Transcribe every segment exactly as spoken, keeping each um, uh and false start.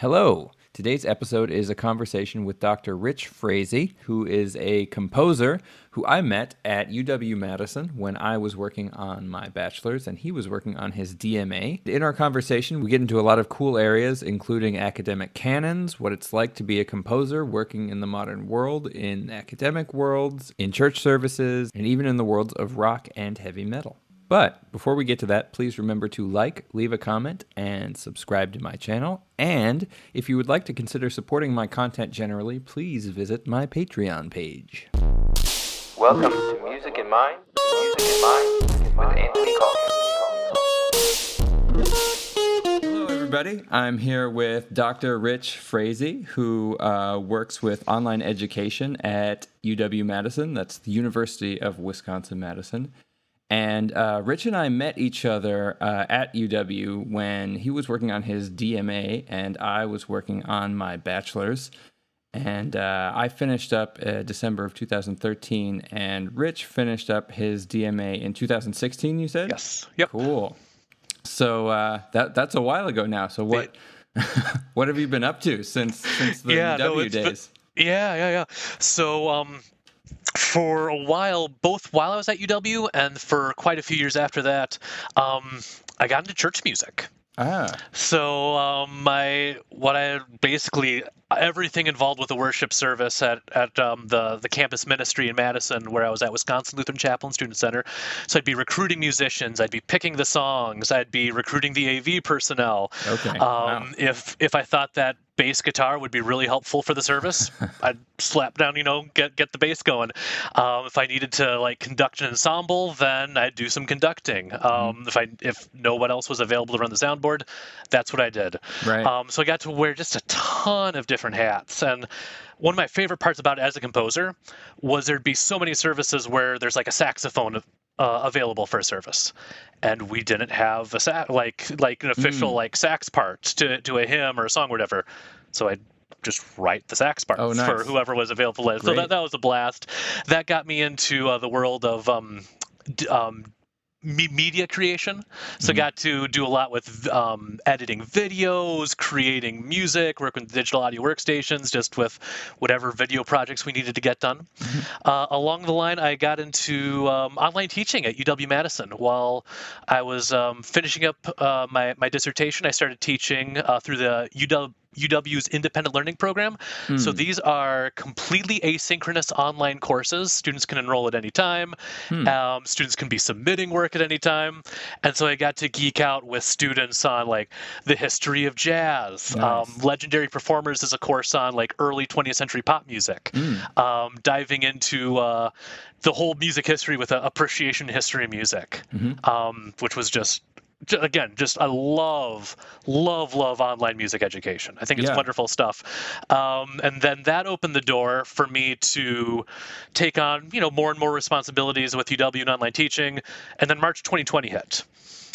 Hello. Today's episode is a conversation with Doctor Rich Frazee, who is a composer who I met at U W Madison when I was working on my bachelor's and he was working on his D M A. In our conversation, we get into a lot of cool areas, including academic canons, what it's like to be a composer working in the modern world, in academic worlds, in church services, and even in the worlds of rock and heavy metal. But before we get to that, please remember to like, leave a comment, and subscribe to my channel. And if you would like to consider supporting my content generally, please visit my Patreon page. Welcome to Music in Mind, Music in Mind with Anthony Colton. Everybody. I'm here with Doctor Rich Frazee, who uh, works with online education at U W Madison. That's the University of Wisconsin Madison. And uh, Rich and I met each other uh, at U W when he was working on his D M A and I was working on my bachelor's. And uh, I finished up uh, December of two thousand thirteen, and Rich finished up his D M A in two thousand sixteen. You said? Yes. Yep. Cool. So uh, that that's a while ago now. So what what have you been up to since since the yeah, U W no, it's days? Been, yeah, yeah, yeah. So um, for a while, both while I was at U W and for quite a few years after that, um, I got into church music. Ah. So um, my what I basically everything involved with the worship service at at um, the the campus ministry in Madison, where I was at Wisconsin Lutheran Chapel and Student Center. So I'd be recruiting musicians, I'd be picking the songs, I'd be recruiting the A V personnel. Okay. Um, wow. If if I thought that bass guitar would be really helpful for the service, I'd slap down, you know, get get the bass going. Um, if I needed to like conduct an ensemble, then I'd do some conducting. Um, mm. If I if no one else was available to run the soundboard, that's what I did. Right. Um, so I got to wear just a ton of different different hats. And one of my favorite parts about it as a composer was there'd be so many services where there's like a saxophone uh, available for a service, and we didn't have a sa like like an official mm. like sax part to to a hymn or a song or whatever. So I'd just write the sax parts oh, nice. for whoever was available. Great. So that that was a blast. That got me into uh, the world of um d um. media creation. So mm-hmm. got to do a lot with um, editing videos, creating music, working with digital audio workstations, just with whatever video projects we needed to get done. Mm-hmm. uh, along the line, I got into um, online teaching at U W Madison. While I was um, finishing up uh, my, my dissertation, I started teaching uh, through the U W U W's independent learning program. Hmm. So these are completely asynchronous online courses. Students can enroll at any time. Hmm. Um, students can be submitting work at any time. And so I got to geek out with students on like the history of jazz. Nice. Um, Legendary Performers is a course on like early twentieth century pop music, hmm. um, diving into uh, the whole music history with an appreciation history of music, mm-hmm. um, which was just Again, just I love, love, love online music education. I think it's yeah. wonderful stuff. Um, and then that opened the door for me to take on, you know, more and more responsibilities with U W and online teaching. And then March twenty twenty hit.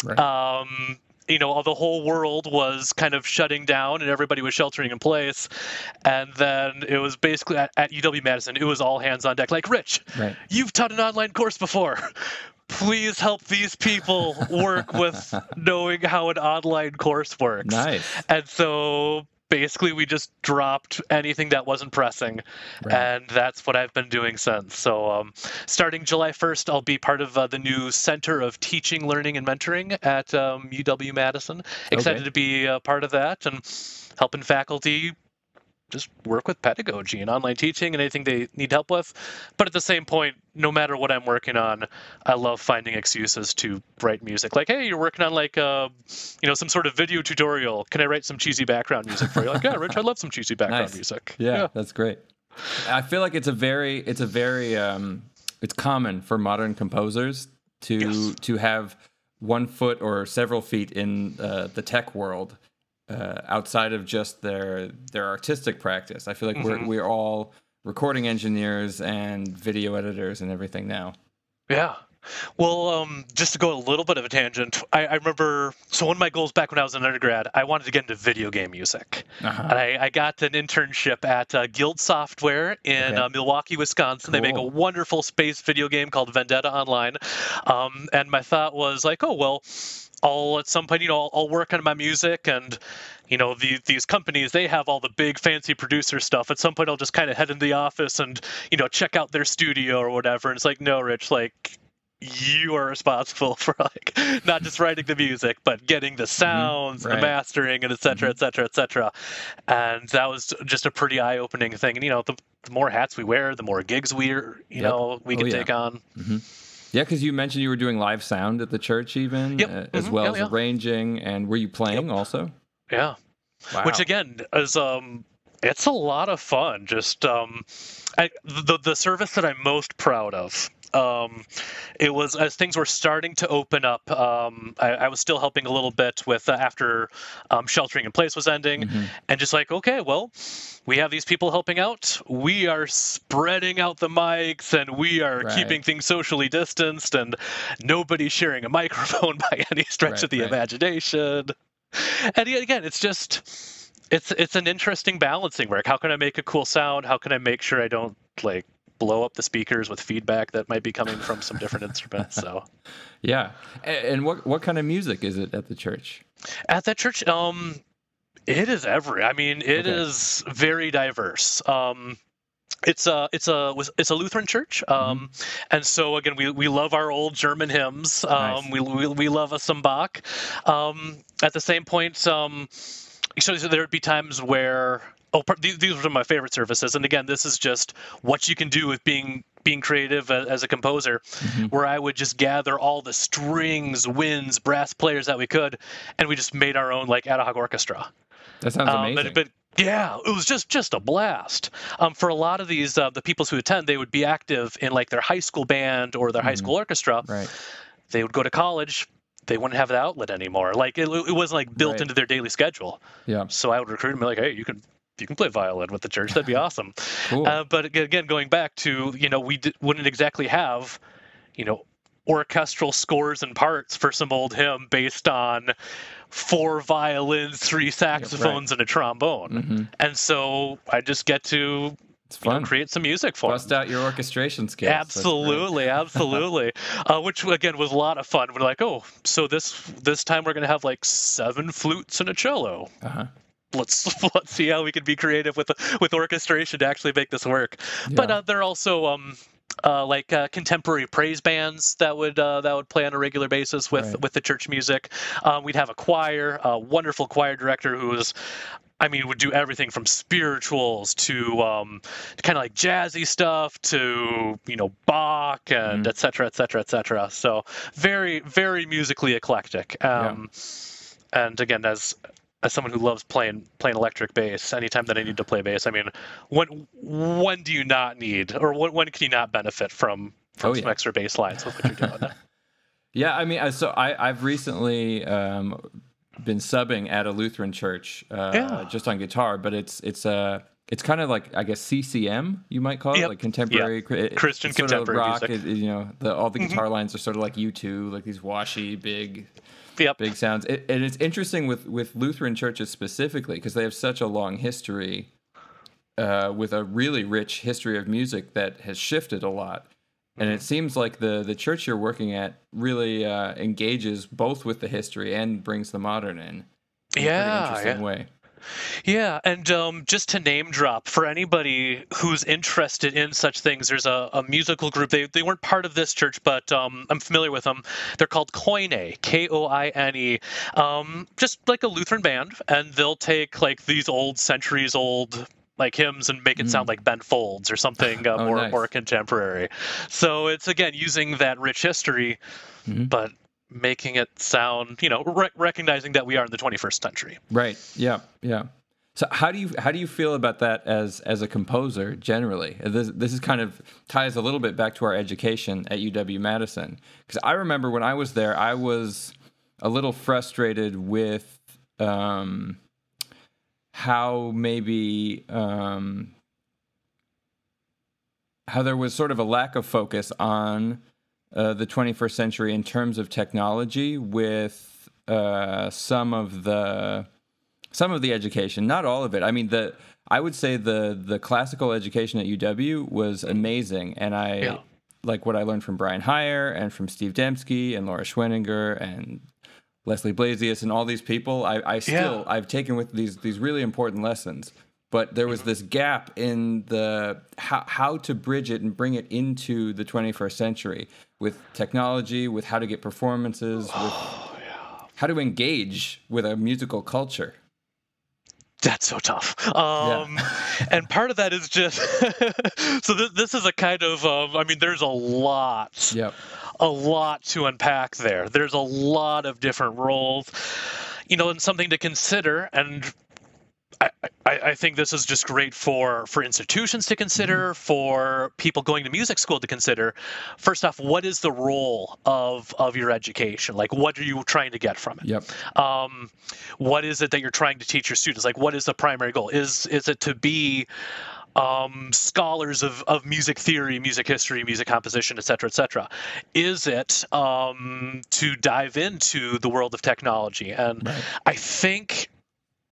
Right. Um, you know, the whole world was kind of shutting down and everybody was sheltering in place. And then it was basically at, at U W Madison, it was all hands on deck. Like, Rich, right. you've taught an online course before. Please help these people work with knowing how an online course works. Nice. And so basically we just dropped anything that wasn't pressing. Right. And that's what I've been doing since. So um, starting July first, I'll be part of uh, the new Center of Teaching, Learning, and Mentoring at um, U W Madison. Excited okay. to be a part of that and helping faculty just work with pedagogy and online teaching and anything they need help with. But at the same point, no matter what I'm working on, I love finding excuses to write music. Like, hey, you're working on like, uh, you know, some sort of video tutorial. Can I write some cheesy background music for you? Like, yeah, Rich, I love some cheesy background nice. music. Yeah, yeah, that's great. I feel like it's a very, it's a very, um, it's common for modern composers to yes. to have one foot or several feet in uh, the tech world. Uh, outside of just their their artistic practice. I feel like we're, mm-hmm. we're all recording engineers and video editors and everything now. Yeah. Well, um, just to go a little bit of a tangent, I, I remember, so one of my goals back when I was an undergrad, I wanted to get into video game music. Uh-huh. And I, I got an internship at uh, Guild Software in okay. uh, Milwaukee, Wisconsin. Cool. They make a wonderful space video game called Vendetta Online. Um, and my thought was like, oh, well, I'll at some point, you know, I'll, I'll work on my music, and, you know, the, these companies, they have all the big fancy producer stuff. At some point, I'll just kind of head into the office and, you know, check out their studio or whatever. And it's like, no, Rich, like, you are responsible for, like, not just writing the music, but getting the sounds, mm-hmm. right. the mastering, and et cetera, et cetera, et cetera. And that was just a pretty eye-opening thing. And, you know, the, the more hats we wear, the more gigs we are, you yep. know, we can oh, yeah. take on. Mm-hmm. Yeah, because you mentioned you were doing live sound at the church even, yep. uh, as mm-hmm. well yeah, as yeah. arranging, and were you playing yep. also? Yeah. Wow. Which, again, is um, it's a lot of fun. Just um, I, the the service that I'm most proud of, um, it was as things were starting to open up, um, I, I was still helping a little bit with uh, after um, sheltering in place was ending, mm-hmm. and just like, okay, well, we have these people helping out. We are spreading out the mics, and we are right. keeping things socially distanced, and nobody's sharing a microphone by any stretch right, of the right. imagination. And again, it's just, it's it's an interesting balancing work. How can I make a cool sound? How can I make sure I don't, like, blow up the speakers with feedback that might be coming from some different instruments? So, yeah. And what what kind of music is it at the church? At that church, um. It is every. I mean, it okay. is very diverse. Um, it's a it's a it's a Lutheran church, um, mm-hmm. and so again, we we love our old German hymns. Um, nice. we, we we love us some Bach. Um, at the same point, um, so, so there would be times where oh, these these were my favorite services, and again, this is just what you can do with being. being creative as a composer, mm-hmm. where I would just gather all the strings, winds, brass players that we could, and we just made our own, like, ad hoc orchestra. That sounds um, amazing. But, but yeah, it was just just a blast. Um, for a lot of these, uh, the peoples who attend, they would be active in, like, their high school band or their mm-hmm. high school orchestra. Right. They would go to college. They wouldn't have the outlet anymore. Like, it, it wasn't, like, built right. into their daily schedule. Yeah. So I would recruit them, like, hey, you can... you can play violin with the church. That'd be awesome. Cool. Uh, but again, going back to, you know, we d- wouldn't exactly have, you know, orchestral scores and parts for some old hymn based on four violins, three saxophones, yep, right. and a trombone. Mm-hmm. And so I just get to it's fun. You know, create some music for Bust them. Out your orchestration skills. Absolutely, absolutely. Uh, which, again, was a lot of fun. We're like, oh, so this this time we're going to have, like, seven flutes and a cello. Uh-huh. Let's let's see how we can be creative with with orchestration to actually make this work. Yeah. But uh, there are also um, uh, like uh, contemporary praise bands that would uh, that would play on a regular basis with right. with the church music. Um, we'd have a choir, a wonderful choir director who was, I mean, would do everything from spirituals to um, kind of like jazzy stuff to, you know, Bach and mm. et cetera, et cetera, et cetera. So very very musically eclectic. Um, yeah. And again, as As someone who loves playing playing electric bass, anytime that I need to play bass, I mean, when when do you not need, or when, when can you not benefit from, from oh, some yeah. extra bass lines with what you're doing? Yeah, I mean, so I, I've recently um, been subbing at a Lutheran church, uh, yeah. just on guitar, but it's it's uh, it's kind of like, I guess, C C M, you might call it, yep. like contemporary yeah. Christian it's contemporary sort of rock, music. It, you know, the, all the guitar mm-hmm. lines are sort of like U two, like these washy big. Yep. Big sounds. It, and it's interesting with, with Lutheran churches specifically, because they have such a long history uh, with a really rich history of music that has shifted a lot. And mm-hmm. it seems like the, the church you're working at really uh, engages both with the history and brings the modern in, in yeah, a pretty interesting yeah. way. Yeah, and um, just to name drop, for anybody who's interested in such things, there's a, a musical group. They they weren't part of this church, but um, I'm familiar with them. They're called Koine, K O I N E, um, just like a Lutheran band, and they'll take, like, these old centuries-old, like, hymns and make it mm. sound like Ben Folds or something uh, oh, more, nice. more contemporary. So it's, again, using that rich history, mm-hmm. but making it sound, you know, re- recognizing that we are in the twenty-first century. Right. Yeah. Yeah. So how do you how do you feel about that as as a composer generally? This this is kind of ties a little bit back to our education at U W Madison, because I remember when I was there, I was a little frustrated with um, how maybe um, how there was sort of a lack of focus on Uh, the twenty-first century in terms of technology, with uh, some of the some of the education, not all of it. I mean, the I would say the the classical education at U W was amazing, and I yeah. like what I learned from Brian Heyer and from Steve Dembski and Laura Schweninger and Leslie Blasius and all these people, I, I still, yeah. I've taken with these these really important lessons. But there was this gap in the how, how to bridge it and bring it into the twenty-first century with technology, with how to get performances, oh, with yeah. how to engage with a musical culture. That's so tough. Um, yeah. And part of that is just, so th- this is a kind of, um, I mean, there's a lot, yep. a lot to unpack there. There's a lot of different roles, you know, and something to consider. And I, I, I think this is just great for, for institutions to consider, mm-hmm. for people going to music school to consider. First off, what is the role of, of your education? Like, what are you trying to get from it? Yep. Um, what is it that you're trying to teach your students? Like, what is the primary goal? Is is it to be um, scholars of, of music theory, music history, music composition, et cetera, et cetera? Is it um, to dive into the world of technology? And right. I think...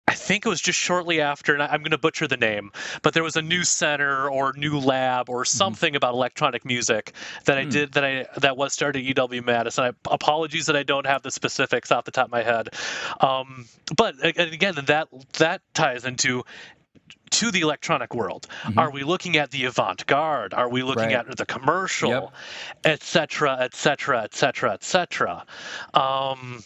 I think it was just shortly after, and I'm going to butcher the name, but there was a new center or new lab or something mm. about electronic music that I mm. did that I that was started at U W Madison. I, apologies that I don't have the specifics off the top of my head, um, but and again, that that ties into. to the electronic world. Mm-hmm. Are we looking at the avant-garde? Are we looking right. at the commercial, yep. et cetera, et cetera, et cetera, et cetera? Um,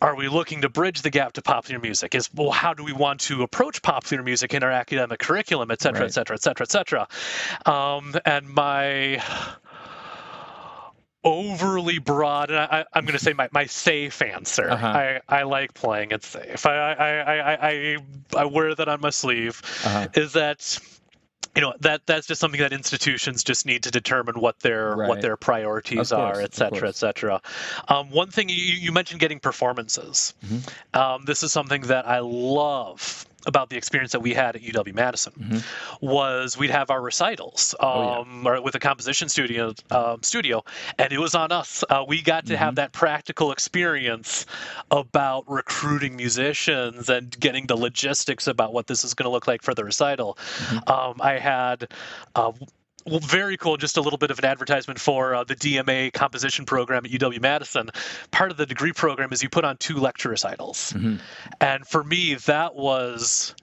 are we looking to bridge the gap to popular music? Is well, how do we want to approach popular music in our academic curriculum, et cetera, right. et cetera, et cetera, et cetera? Um, and my overly broad, and I, I'm going to say my, my safe answer. Uh-huh. I, I like playing it safe. I I I I, I wear that on my sleeve. Uh-huh. Is that you know that that's just something that institutions just need to determine what their right. what their priorities are, et cetera, et cetera. Um, one thing you you mentioned getting performances. Mm-hmm. Um, this is something that I love about the experience that we had at U W-Madison mm-hmm. was we'd have our recitals um, oh, yeah. or with a composition studio, uh, studio, and it was on us. Uh, we got to mm-hmm. have that practical experience about recruiting musicians and getting the logistics about what this is going to look like for the recital. Mm-hmm. Um, I had... Uh, Well, very cool. Just a little bit of an advertisement for uh, the D M A composition program at U W-Madison. Part of the degree program is you put on two lecture recitals. Mm-hmm. And for me, that was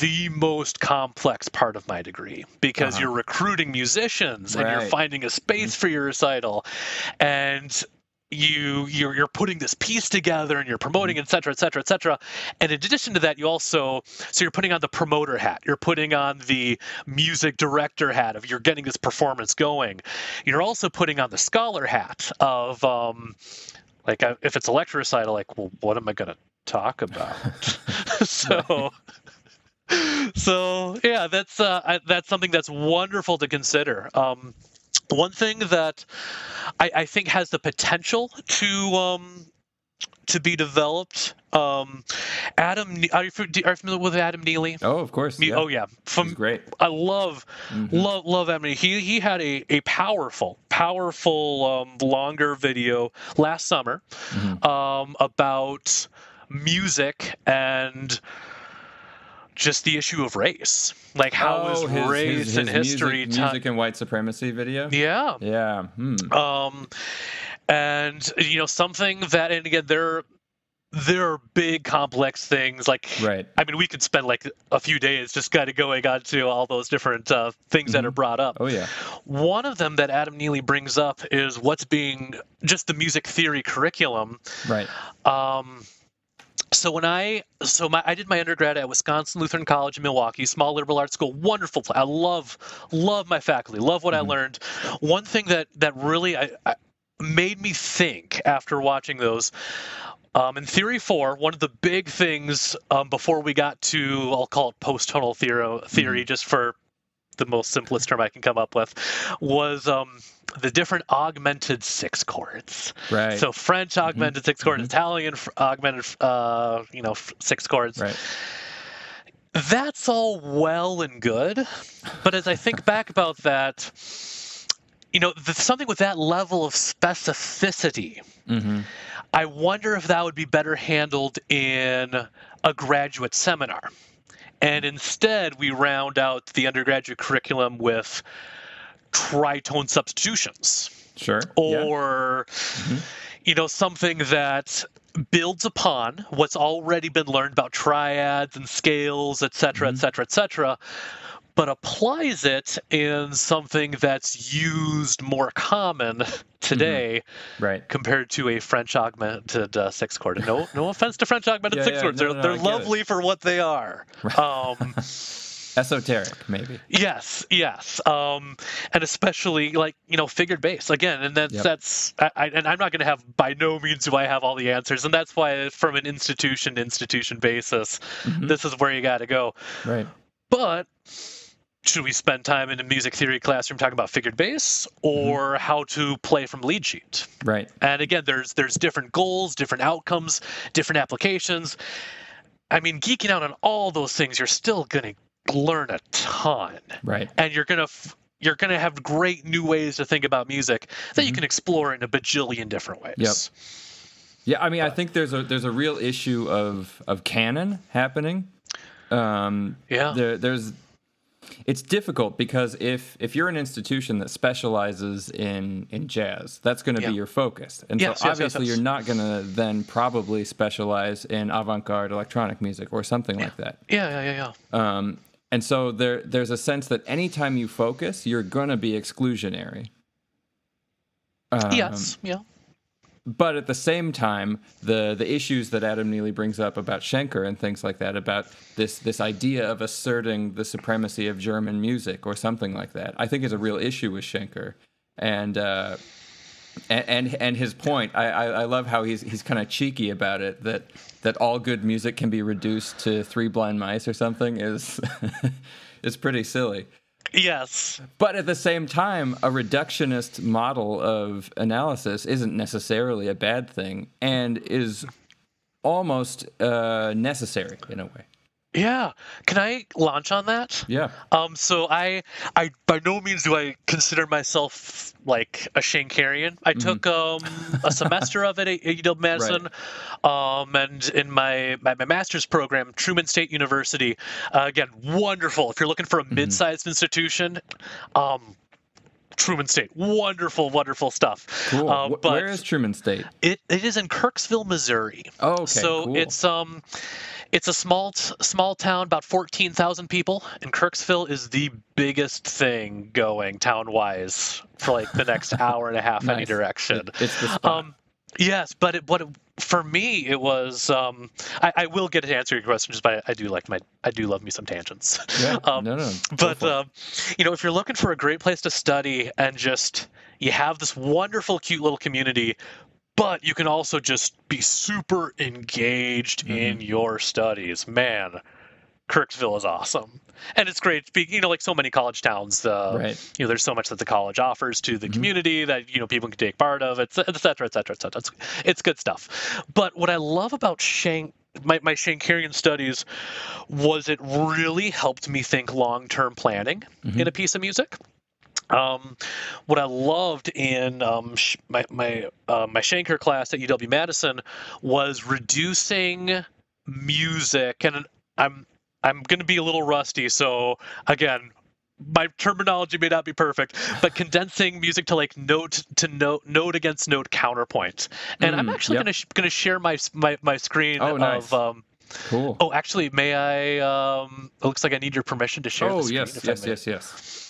the most complex part of my degree because uh-huh. you're recruiting musicians right. and you're finding a space mm-hmm. for your recital. And you, you're, you're putting this piece together and you're promoting, et cetera, et cetera, et cetera. And in addition to that, you also, so you're putting on the promoter hat. You're putting on the music director hat of you're getting this performance going. You're also putting on the scholar hat of, um, like, I, if it's a lecture recital, like, well, what am I going to talk about? so... So, yeah, that's uh, I, that's something that's wonderful to consider. Um, one thing that I, I think has the potential to um, to be developed. Um, Adam, are you, are you familiar with Adam Neely? Oh, of course. Yeah. Oh, yeah. From, He's great. I love, mm-hmm. love, love Adam Neely. He, he had a, a powerful, powerful, um, longer video last summer mm-hmm. um, about music and just the issue of race, like how oh, is his, race his, his and music, history t- music and white supremacy video. Yeah, yeah. Hmm. Um, and you know something that, and again, there there are big complex things. Like, right. I mean, we could spend like a few days just kind of going on to all those different uh, things mm-hmm. that are brought up. Oh yeah. One of them that Adam Neely brings up is what's being just the music theory curriculum. Right. Um. So when I so my I did my undergrad at Wisconsin Lutheran College in Milwaukee, small liberal arts school, wonderful place. I love love my faculty, love what mm-hmm. I learned. One thing that that really I, I made me think after watching those. Um, in theory four, one of the big things um, before we got to I'll call it post-tonal theory, theory mm-hmm. just for the most simplest term I can come up with, was um, the different augmented six chords. Right. So French augmented mm-hmm. six chords, mm-hmm. Italian augmented, uh, you know, six chords. Right. That's all well and good, but as I think back about that, you know, the, something with that level of specificity, mm-hmm. I wonder if that would be better handled in a graduate seminar. And instead, we round out the undergraduate curriculum with tritone substitutions. Sure. Or, yeah. mm-hmm. you know, something that builds upon what's already been learned about triads and scales, et cetera, mm-hmm. et cetera, et cetera, but applies it in something that's used more common today mm-hmm. right. compared to a French augmented uh, six chord. No, no offense to French augmented yeah, six yeah, chords. No, they're no, they're lovely for what they are. Um, Esoteric, maybe. Yes, yes, um, and especially like you know figured bass again, and that's yep. that's I, I, and I'm not going to have by no means do I have all the answers, and that's why from an institution to institution basis, mm-hmm. this is where you got to go. Right. But should we spend time in a music theory classroom talking about figured bass or mm-hmm. how to play from lead sheet? Right. And again, there's there's different goals, different outcomes, different applications. I mean, geeking out on all those things, you're still going to learn a ton, right? And you're gonna f- you're gonna have great new ways to think about music that mm-hmm. you can explore in a bajillion different ways. Yep. Yeah, I mean, but. I think there's a there's a real issue of of canon happening. Um, yeah, there, there's it's difficult because if if you're an institution that specializes in in jazz, that's going to yeah. be your focus, and yes, so yes, obviously yes, yes. you're not going to then probably specialize in avant-garde electronic music or something yeah. like that. Yeah, yeah, yeah, yeah. Um, And so there, there's a sense that anytime you focus, you're going to be exclusionary. Um, yes, yeah. But at the same time, the, the issues that Adam Neely brings up about Schenker and things like that, about this, this idea of asserting the supremacy of German music or something like that, I think is a real issue with Schenker. And uh, and, and and his point, I, I, I love how he's he's kind of cheeky about it, that that all good music can be reduced to Three Blind Mice or something is is pretty silly. Yes. But at the same time, a reductionist model of analysis isn't necessarily a bad thing and is almost uh, necessary in a way. Yeah. Can I launch on that? Yeah. Um. So I, I by no means do I consider myself like a Schenkerian. I mm-hmm. took um a semester of it at U W Madison, right. um, and in my, my my master's program, Truman State University. Uh, again, wonderful. If you're looking for a mm-hmm. mid-sized institution, um, Truman State, wonderful, wonderful stuff. Cool. Uh, but where is Truman State? It it is in Kirksville, Missouri. Oh. Okay. So cool. it's um. It's a small small town, about fourteen thousand people, and Kirksville is the biggest thing going town-wise for like the next hour and a half nice. Any direction. It, it's the spot. Um, yes, but it, what it, for me it was. Um, I, I will get to answer your question, just by I do like my I do love me some tangents. Yeah, um, no, no. But uh, you know, if you're looking for a great place to study and just you have this wonderful, cute little community. But you can also just be super engaged mm-hmm. in your studies. Man, Kirksville is awesome. And it's great. You know, like so many college towns, uh, right. you know, there's so much that the college offers to the mm-hmm. community that, you know, people can take part of, et cetera, et cetera, et cetera. It's, it's good stuff. But what I love about Schenk, my, my Schenkerian studies was it really helped me think long-term planning mm-hmm. in a piece of music. Um, what I loved in um, sh- my my uh, my Schenker class at U W Madison was reducing music, and I'm I'm going to be a little rusty, so again, my terminology may not be perfect, but condensing music to like note to note, note against note counterpoint. And mm, I'm actually yep. going to sh- going to share my my my screen oh, of. Nice. Um, cool. Oh, actually, may I? Um, it looks like I need your permission to share. Oh the screen, yes, yes, yes, yes.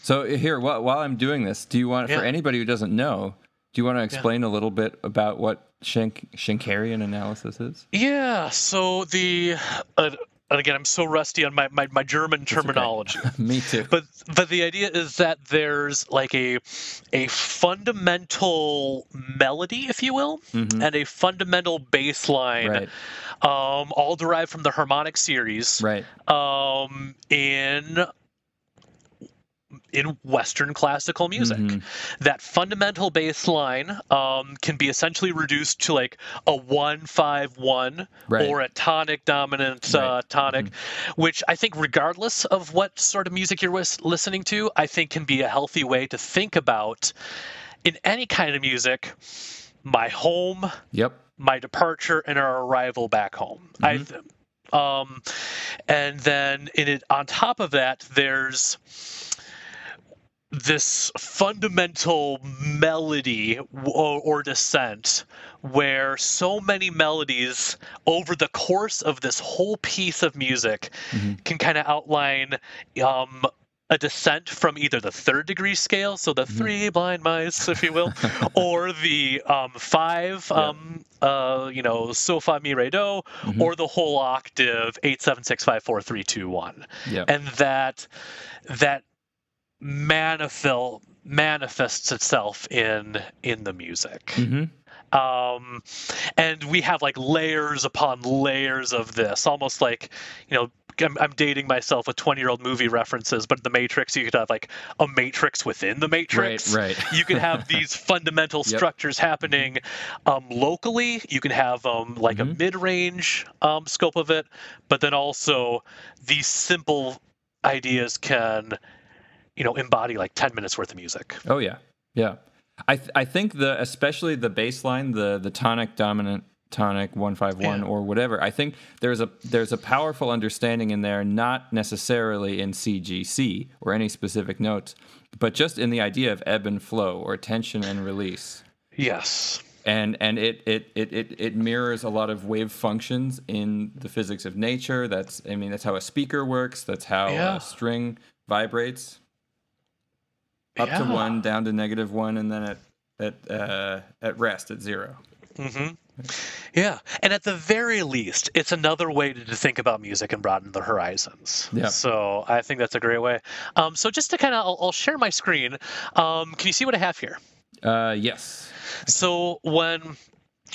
So here, while, while I'm doing this, do you want, yeah. for anybody who doesn't know, do you want to explain yeah. a little bit about what Schenk, Schenkerian analysis is? Yeah, so the, uh, and again, I'm so rusty on my, my, my German terminology. Okay. Me too. But but the idea is that there's like a, a fundamental melody, if you will, mm-hmm. and a fundamental bass line, right. um, all derived from the harmonic series right. um, in... in Western classical music. Mm-hmm. That fundamental bass line um, can be essentially reduced to like a one five one right. or a tonic dominant right. uh, tonic, mm-hmm. which I think regardless of what sort of music you're w- listening to, I think can be a healthy way to think about in any kind of music, my home, yep. my departure, and our arrival back home. Mm-hmm. I th- um, and then in it, on top of that, there's... this fundamental melody or, or descent, where so many melodies over the course of this whole piece of music mm-hmm. can kind of outline um, a descent from either the third degree scale, so the mm-hmm. three blind mice, if you will, or the um, five, yeah. um, uh, you know, so fa mi re do, mm-hmm. or the whole octave eight seven six five four three two one, yeah. and that that. Manifil manifests itself in in the music, mm-hmm. um, and we have like layers upon layers of this, almost like, you know, I'm, I'm dating myself with twenty year old movie references, but The Matrix, you could have like a matrix within the matrix. Right, right. You could have these fundamental yep. structures happening um, locally. You can have um, like mm-hmm. a mid-range um, scope of it, but then also these simple ideas can, you know, embody like ten minutes worth of music. Oh yeah. Yeah. I th- I think the, especially the bass line, the, the tonic dominant tonic one five one yeah. or whatever, I think there's a, there's a powerful understanding in there, not necessarily in C G C or any specific notes, but just in the idea of ebb and flow or tension and release. Yes. And, and it, it, it, it, it mirrors a lot of wave functions in the physics of nature. That's, I mean, that's how a speaker works. That's how yeah. a string vibrates. Up yeah. to one, down to negative one, and then at at uh, at rest at zero. Mm-hmm. Yeah, and at the very least, it's another way to, to think about music and broaden the horizons. Yeah. So I think that's a great way. Um, so just to kind of, I'll, I'll share my screen. Um, can you see what I have here? Uh, yes. So when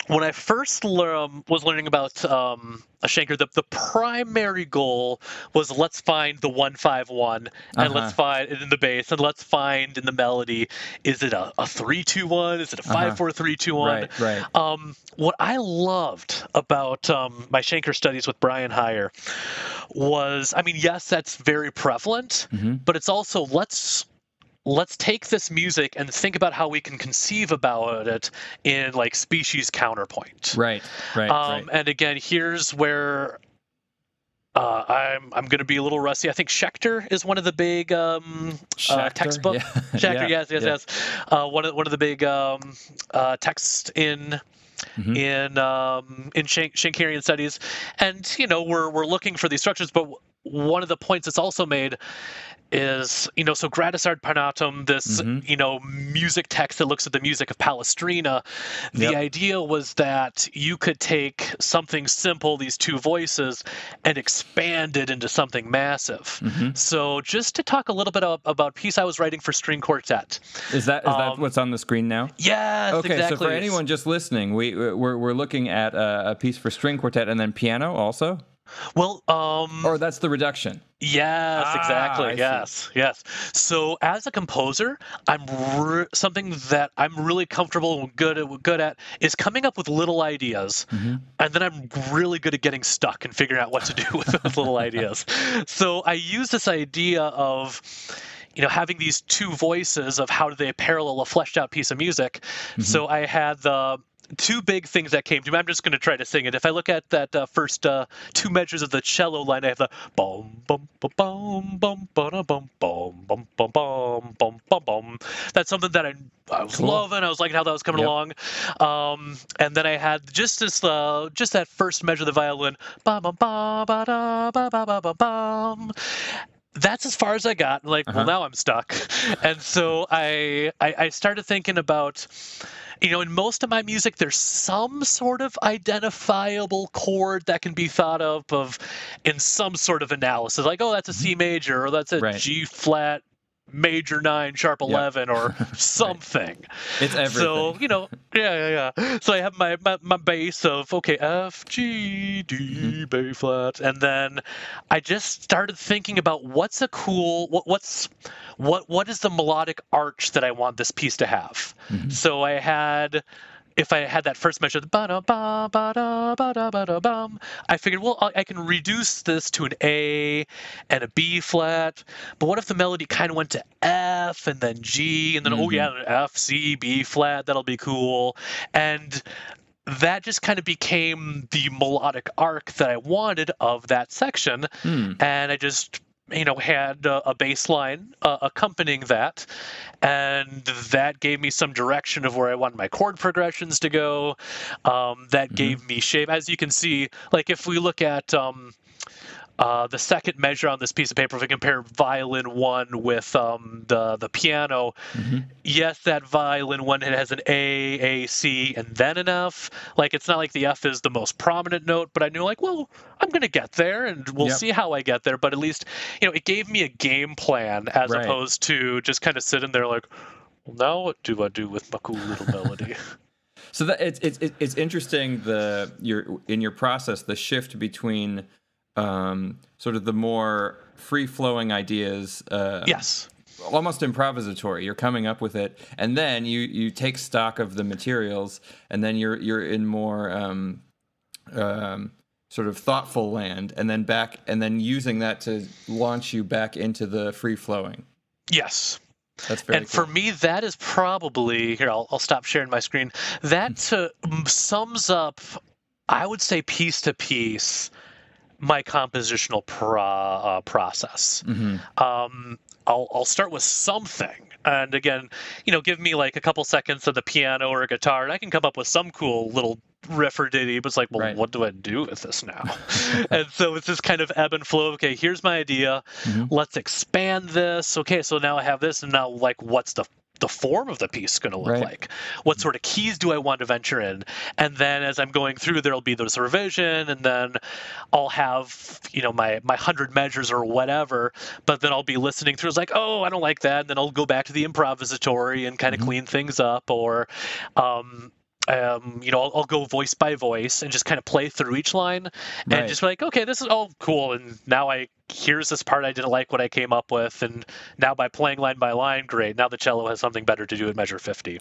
when I first learn, was learning about um, a Schenker, the, the primary goal was let's find the one five one, and uh-huh. let's find it in the bass, and let's find in the melody, is it a, a three two one? Is it a five four three two one? Right, right. Um, what I loved about um, my Schenker studies with Brian Heyer was, I mean, yes, that's very prevalent, mm-hmm. but it's also let's let's take this music and think about how we can conceive about it in like species counterpoint. Right, right, um, right. And again, here's where uh, I'm I'm going to be a little rusty. I think Schechter is one of the big um, uh, textbook. Yeah. Schechter, yeah. yes, yes, yeah. yes. Uh, one of one of the big um, uh, texts in. Mm-hmm. in um, in Schenkerian studies, and you know we're we're looking for these structures. But w- one of the points that's also made is, you know, so gradus ad parnatum, this mm-hmm. you know music text that looks at the music of Palestrina. The yep. idea was that you could take something simple, these two voices, and expand it into something massive. Mm-hmm. So just to talk a little bit about, about piece I was writing for string quartet. Is that is um, that what's on the screen now? Yes. Okay. Exactly. So for anyone just listening, we We're, we're looking at a, a piece for string quartet and then piano also? Well, um... Or that's the reduction. Yes, ah, exactly. I yes, see. yes. So as a composer, I'm re- something that I'm really comfortable and good at, good at is coming up with little ideas, mm-hmm. and then I'm really good at getting stuck and figuring out what to do with those little ideas. So I use this idea of, you know, having these two voices of how do they parallel a fleshed out piece of music. Mm-hmm. So I had the two big things that came to me. I'm just going to try to sing it. If I look at that uh, first uh, two measures of the cello line, I have the bum bum bum bum bum bum bum bum bum bum bum bum. That's something that I, I was cool. loving. I was liking how that was coming yep. along. Um, and then I had just this, uh, just that first measure of the violin, bum bum bum ba da ba ba ba ba bum. That's as far as I got. Like, uh-huh. well, now I'm stuck. And so I, I I started thinking about, you know, in most of my music, there's some sort of identifiable chord that can be thought of, of in some sort of analysis. Like, oh, that's a C major, or that's a right. G flat major nine sharp eleven, yep. or something. Right. It's everything. So, you know, yeah, yeah, yeah. So I have my, my, my bass of, okay, F, G, D, mm-hmm. B flat. And then I just started thinking about what's a cool, what, what's, what, what is the melodic arch that I want this piece to have? Mm-hmm. So I had, if I had that first measure, the ba-da, ba, ba-da, ba-da, ba-da, bum, I figured, well, I can reduce this to an A and a B flat, but what if the melody kind of went to F and then G and then, mm-hmm. oh yeah, F, C, B flat, that'll be cool. And that just kind of became the melodic arc that I wanted of that section. Mm. And I just you know, had a, a bass line uh, accompanying that, and that gave me some direction of where I wanted my chord progressions to go. Um, that mm-hmm. gave me shape. As you can see, like if we look at um, uh, the second measure on this piece of paper, if we compare violin one with um, the, the piano, mm-hmm. yes, that violin one has an A, A, C, and then an F. Like, it's not like the F is the most prominent note, but I knew, like, well, I'm going to get there, and we'll yep. see how I get there. But at least, you know, it gave me a game plan as right. opposed to just kind of sitting there like, well, now what do I do with my cool little melody? So that it's it's it's interesting the your in your process the shift between um, sort of the more free flowing ideas, uh, yes, almost improvisatory. You're coming up with it, and then you you take stock of the materials, and then you're you're in more um, um, sort of thoughtful land, and then back, and then using that to launch you back into the free flowing. Yes. That's very and cool. For me, that is probably, here, I'll, I'll stop sharing my screen. That to, sums up, I would say, piece to piece, my compositional pro, uh, process. Mm-hmm. Um, I'll, I'll start with something. And again, you know, give me like a couple seconds of the piano or a guitar, and I can come up with some cool little riff or ditty, but it's like, well, right. what do I do with this now? And so it's this kind of ebb and flow. Okay, here's my idea. Mm-hmm. Let's expand this. Okay, so now I have this, and now, like, what's the the form of the piece going to look right. like? What sort of keys do I want to venture in? And then as I'm going through, there'll be this revision, and then I'll have, you know, my, my hundred measures or whatever, but then I'll be listening through. It's like, oh, I don't like that. And then I'll go back to the improvisatory and kind of mm-hmm. clean things up, or, um, Um, you know, I'll, I'll go voice by voice and just kind of play through each line and right. just be like, okay, this is all cool. And now I, here's this part I didn't like what I came up with. And now by playing line by line, great. Now the cello has something better to do at measure fifty.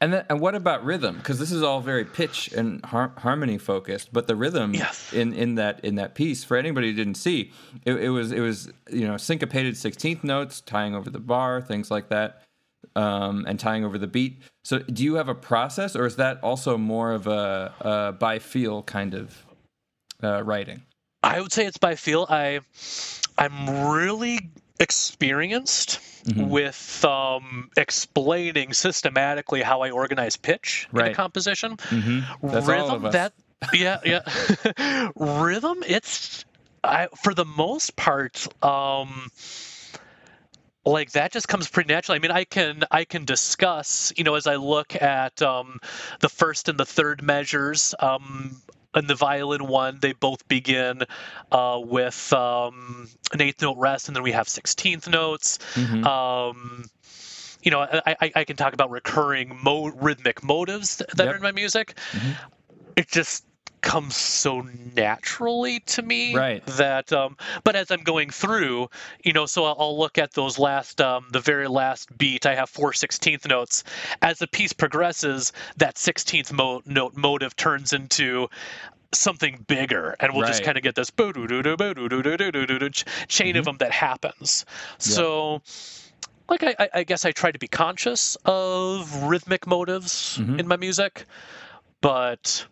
And then, and what about rhythm? Because this is all very pitch and har- harmony focused, but the rhythm yes. in, in that in that piece, for anybody who didn't see, it, it was it was you know, syncopated sixteenth notes, tying over the bar, things like that. Um, and tying over the beat. So do you have a process, or is that also more of a, a by feel kind of uh, writing? I would say it's by feel. I, I'm really experienced mm-hmm. with um, explaining systematically how I organize pitch right. in a composition. Mm-hmm. That's Rhythm, all of us. That, yeah, yeah. Rhythm, it's, I, for the most part... Um, Like that just comes pretty naturally. I mean, I can I can discuss, you know, as I look at um, the first and the third measures um, in the violin one, they both begin uh, with um, an eighth note rest, and then we have sixteenth notes. Mm-hmm. Um, you know, I, I I can talk about recurring mo- rhythmic motives that yep. are in my music. Mm-hmm. It just comes so naturally to me right. that, um, but as I'm going through, you know, so I'll, I'll look at those last, um, the very last beat, I have four sixteenth notes. As the piece progresses, that sixteenth mo- note motive turns into something bigger, and we'll right. just kind of get this chain mm-hmm. of them that happens. Yeah. So, like, I, I guess I try to be conscious of rhythmic motives mm-hmm. in my music, but...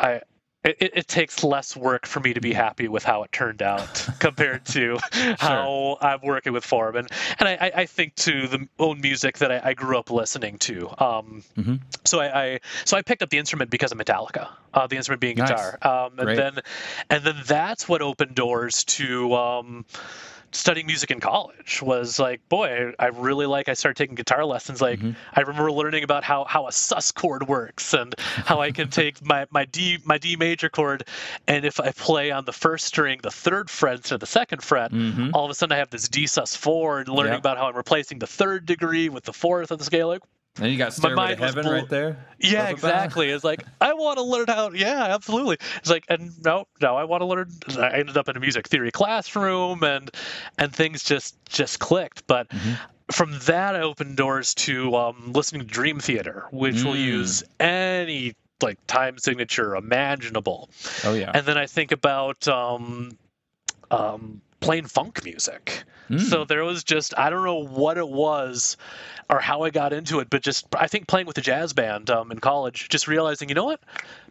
I it, it takes less work for me to be happy with how it turned out compared to sure. how I'm working with form. And, and I, I think to the own music that I, I grew up listening to. Um, mm-hmm. So I, I so I picked up the instrument because of Metallica, uh, the instrument being nice. Guitar. Um, and Great. then and then that's what opened doors to um, studying music in college. Was like, boy, I really like, I started taking guitar lessons. Like mm-hmm. I remember learning about how, how a sus chord works and how I can take my, my D, my D major chord. And if I play on the first string, the third fret instead of the second fret, mm-hmm. all of a sudden I have this D sus four, and learning yeah. about how I'm replacing the third degree with the fourth of the scale. Like, and you got Stairway to Heaven blo- right there. Yeah, exactly. It's like, I want to learn how, yeah, absolutely. It's like, and no, no, I want to learn. I ended up in a music theory classroom, and and things just, just clicked. But mm-hmm. from that, I opened doors to um, listening to Dream Theater, which mm. will use any like time signature imaginable. Oh, yeah. And then I think about... Um, um, playing funk music. Mm. So there was just, I don't know what it was or how I got into it, but just, I think playing with a jazz band um, in college, just realizing, you know what?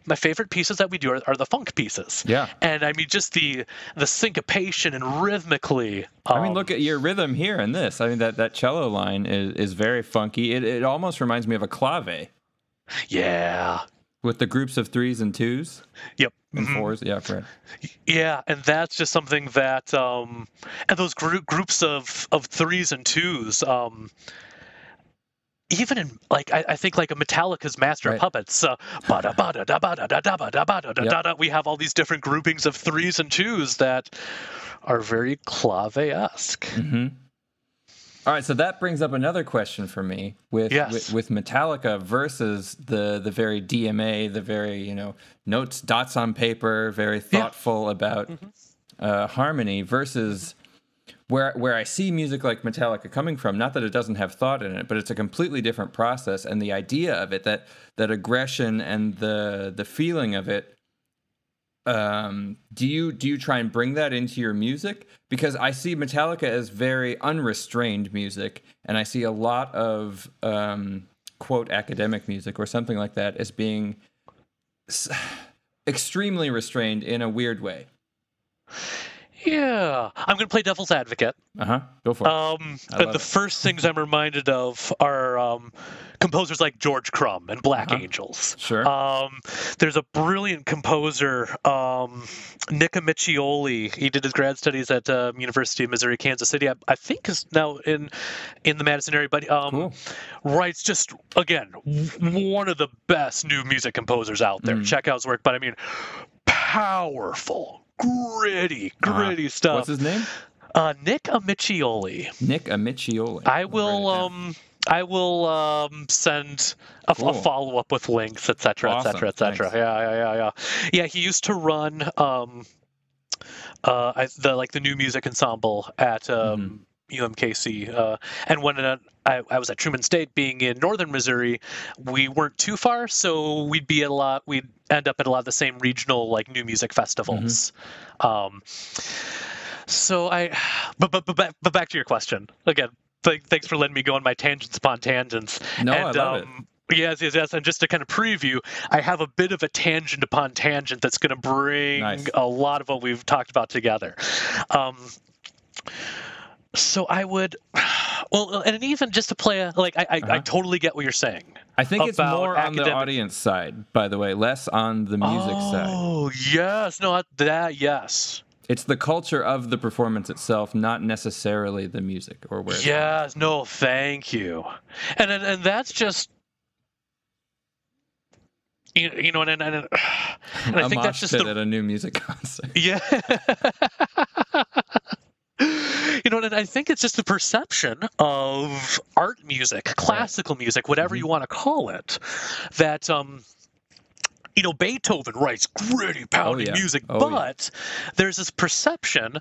My favorite pieces that we do are, are the funk pieces. Yeah. And I mean, just the the syncopation and rhythmically. Um, I mean, look at your rhythm here in this. I mean, that, that cello line is, is very funky. It, it almost reminds me of a clave. Yeah. With the groups of threes and twos? Yep. And fours? Yeah, right. Yeah, and that's just something that, um, and those group, groups of, of threes and twos, um, even in, like, I, I think, like, a Metallica's Master right. of Puppets, uh, yep. we have all these different groupings of threes and twos that are very clave-esque. Mm-hmm. All right, so that brings up another question for me with yes. with, with Metallica versus the the very D M A, the very, you know, notes, dots on paper, very thoughtful yeah. about mm-hmm. uh, harmony versus where where I see music like Metallica coming from. Not that it doesn't have thought in it, but it's a completely different process. And the idea of it, that that aggression and the the feeling of it. Um, do you do you try and bring that into your music? Because I see Metallica as very unrestrained music, and I see a lot of um, quote academic music or something like that as being extremely restrained in a weird way. Yeah, I'm going to play devil's advocate. Uh huh. Go for it. Um, but the it. first things I'm reminded of are um, composers like George Crumb and Black uh-huh. Angels. Sure. Um, there's a brilliant composer, um, Nick Amicioli. He did his grad studies at um, University of Missouri, Kansas City. I, I think is now in in the Madison area, but um, cool. writes just again one of the best new music composers out there. Mm. Check out his work. But I mean, powerful. Gritty, gritty uh, stuff. What's his name? Uh, Nick Amicioli. Nick Amicioli. I will, um, I will um, send a, cool. a follow-up with links, et cetera, awesome. et cetera, et cetera. Thanks. Yeah, yeah, yeah, yeah. Yeah, he used to run um, uh, I, the like the new music ensemble at um, mm-hmm. U M K C, uh, and when uh, I, I was at Truman State, being in northern Missouri, we weren't too far, so we'd be at a lot. We'd end up at a lot of the same regional like new music festivals. Mm-hmm. Um, so I, but, but but but back to your question again. Th- thanks for letting me go on my tangents upon tangents. No, and, I love um, it. Yes, yes, yes. And just to kind of preview, I have a bit of a tangent upon tangent that's going to bring nice. a lot of what we've talked about together. Um, so I would, well, and even just to play a, like I I, uh-huh. I totally get what you're saying. I think it's more academic. On the audience side, by the way, less on the music oh, side. Oh, yes. No, that, yes. It's the culture of the performance itself, not necessarily the music or where. Yes. No, thank you. And, and, and that's just, you, you know, and, and, and, and I think that's just the, at a new music concert. Yeah. You know, and I think it's just the perception of art music, classical music, whatever you want to call it, that, um, you know, Beethoven writes gritty, pounding oh, yeah. music, oh, but yeah. there's this perception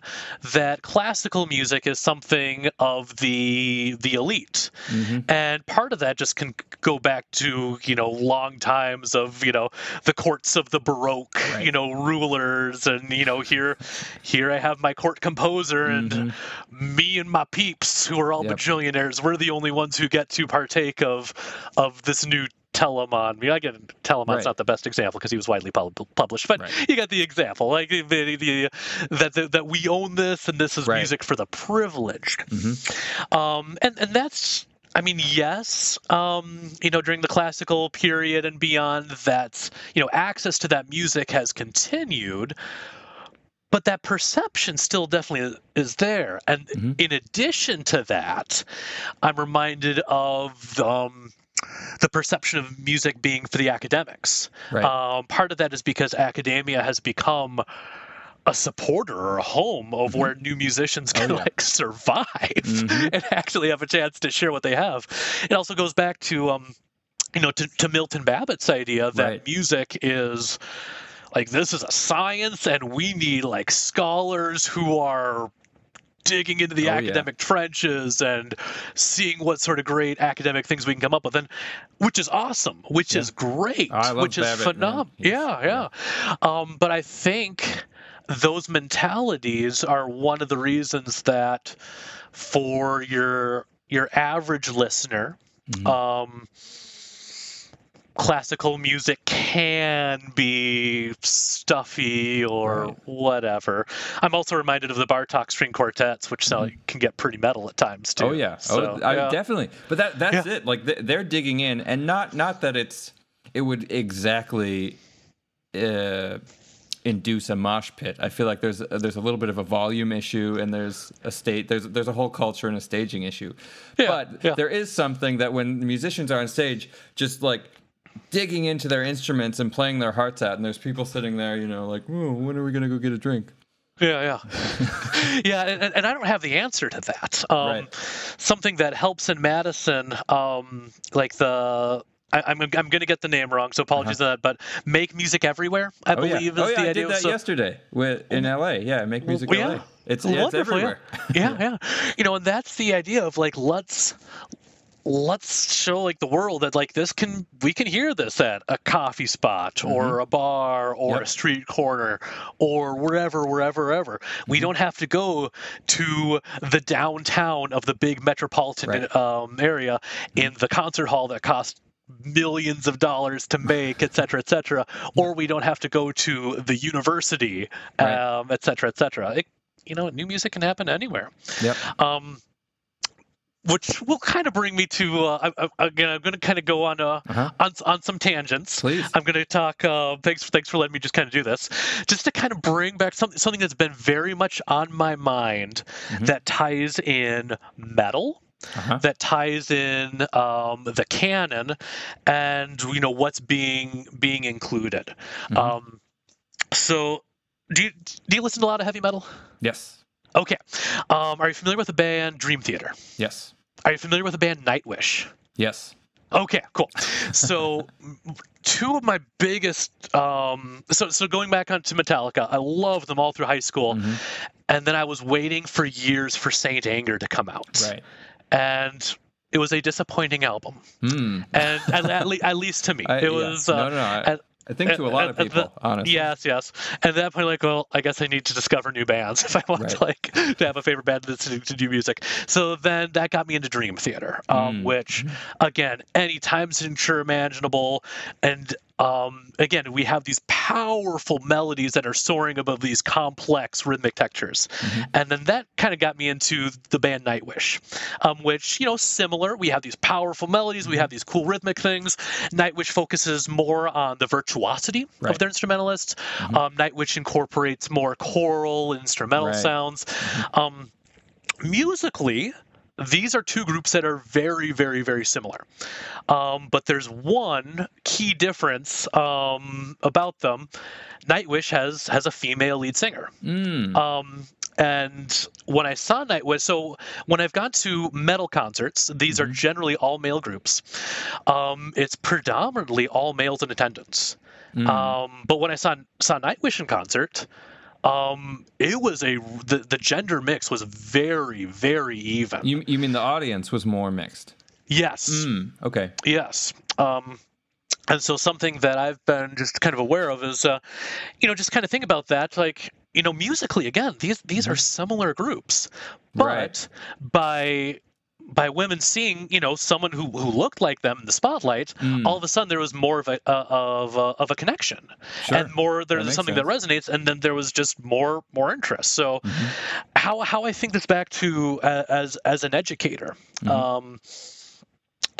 that classical music is something of the the elite. Mm-hmm. And part of that just can go back to, you know, long times of, you know, the courts of the Baroque, right. you know, rulers. And, you know, here here I have my court composer mm-hmm. and me and my peeps who are all yep. bajillionaires. We're the only ones who get to partake of of this new Telemann. I get Telemann's right. not the best example because he was widely pub- published, but right. you got the example, like the, the, the that the, that we own this, and this is right. music for the privileged. Mm-hmm. Um, and and that's, I mean, yes, um, you know, during the classical period and beyond, that's, you know, access to that music has continued, but that perception still definitely is there. And mm-hmm. in addition to that, I'm reminded of um. the perception of music being for the academics. Right. Um, part of that is because academia has become a supporter or a home of mm-hmm. where new musicians can oh, yeah. like survive mm-hmm. and actually have a chance to share what they have. It also goes back to, um, you know, to, to Milton Babbitt's idea that right. music is like, this is a science and we need like scholars who are digging into the oh, academic yeah. trenches and seeing what sort of great academic things we can come up with, and which is awesome, which yeah. is great, oh, I love which Babbitt, is phenomenal. Yeah, yeah. yeah. Um, but I think those mentalities are one of the reasons that for your your average listener, mm-hmm. um, classical music can be stuffy or right. whatever. I'm also reminded of the Bartok string quartets, which mm-hmm. can get pretty metal at times too. Oh yeah, so, oh, I, yeah. definitely. But that that's yeah. it. Like they're digging in, and not not that it's it would exactly. Uh, induce a mosh pit. I feel like there's there's a little bit of a volume issue, and there's a state there's there's a whole culture and a staging issue. Yeah, but yeah. there is something that when musicians are on stage, just like digging into their instruments and playing their hearts out, and there's people sitting there, you know, like, ooh, when are we gonna go get a drink? Yeah, yeah, yeah. And, and I don't have the answer to that. Um, right. Something that helps in Madison, um, like the. I, I'm I'm going to get the name wrong, so apologies uh-huh. for that. But Make Music Everywhere, I oh, believe, yeah. is oh, yeah, the I idea. I did that so, yesterday with, in L A. Yeah, Make Music well, L A. Yeah. It's, yeah, it's everywhere. Yeah, yeah, yeah. You know, and that's the idea of like let's let's show like the world that like this can we can hear this at a coffee spot mm-hmm. or a bar or yep. a street corner or wherever wherever wherever. Mm-hmm. We don't have to go to the downtown of the big metropolitan right. um, area mm-hmm. in the concert hall that costs millions of dollars to make, et cetera, et cetera, or we don't have to go to the university, right. um, et cetera, et cetera. It, you know, new music can happen anywhere. Yep. Um, which will kind of bring me to, uh, I, I, again, I'm going to kind of go on, uh, uh-huh. on on some tangents. Please. I'm going to talk, uh, thanks, for, thanks for letting me just kind of do this, just to kind of bring back some, something that's been very much on my mind mm-hmm. that ties in metal. Uh-huh. That ties in um, the canon, and you know what's being being included. Mm-hmm. Um, so, do you do you listen to a lot of heavy metal? Yes. Okay. Um, are you familiar with the band Dream Theater? Yes. Are you familiar with the band Nightwish? Yes. Okay, cool. So, two of my biggest. Um, so, so going back on to Metallica, I loved them all through high school, mm-hmm. and then I was waiting for years for Saint Anger to come out. Right. And it was a disappointing album, mm. and at, at, le- at least to me, I, it was. Yeah. No, no, no. I, at, I think to a lot at, of people, the, honestly. Yes, yes. At that point, like, well, I guess I need to discover new bands if I want right. to, like, to have a favorite band that's to, to do music. So then that got me into Dream Theater, um, mm. which, again, any time signature imaginable, and. Um, again, we have these powerful melodies that are soaring above these complex rhythmic textures. Mm-hmm. And then that kind of got me into the band Nightwish, um, which, you know, similar. We have these powerful melodies. We have these cool rhythmic things. Nightwish focuses more on the virtuosity right. of their instrumentalists. Mm-hmm. Um, Nightwish incorporates more choral instrumental right. sounds. Mm-hmm. Um, musically, these are two groups that are very, very, very similar. Um, but there's one key difference um, about them. Nightwish has has a female lead singer. Mm. Um, and when I saw Nightwish, so when I've gone to metal concerts, these mm-hmm. are generally all male groups. Um, it's predominantly all males in attendance. Mm. Um, but when I saw, saw Nightwish in concert, Um, it was a the, the gender mix was very, very even. You you mean the audience was more mixed? Yes. Mm, okay. Yes. Um, and so something that I've been just kind of aware of is, uh, you know, just kind of think about that. Like, you know, musically, again, these these are similar groups, but right. by. by women seeing, you know, someone who, who looked like them in the spotlight, mm. all of a sudden there was more of a uh, of uh, of a connection, sure. and more there's that something sense. That resonates, and then there was just more more interest. So, mm-hmm. how how I think this back to uh, as as an educator. Mm-hmm. Um,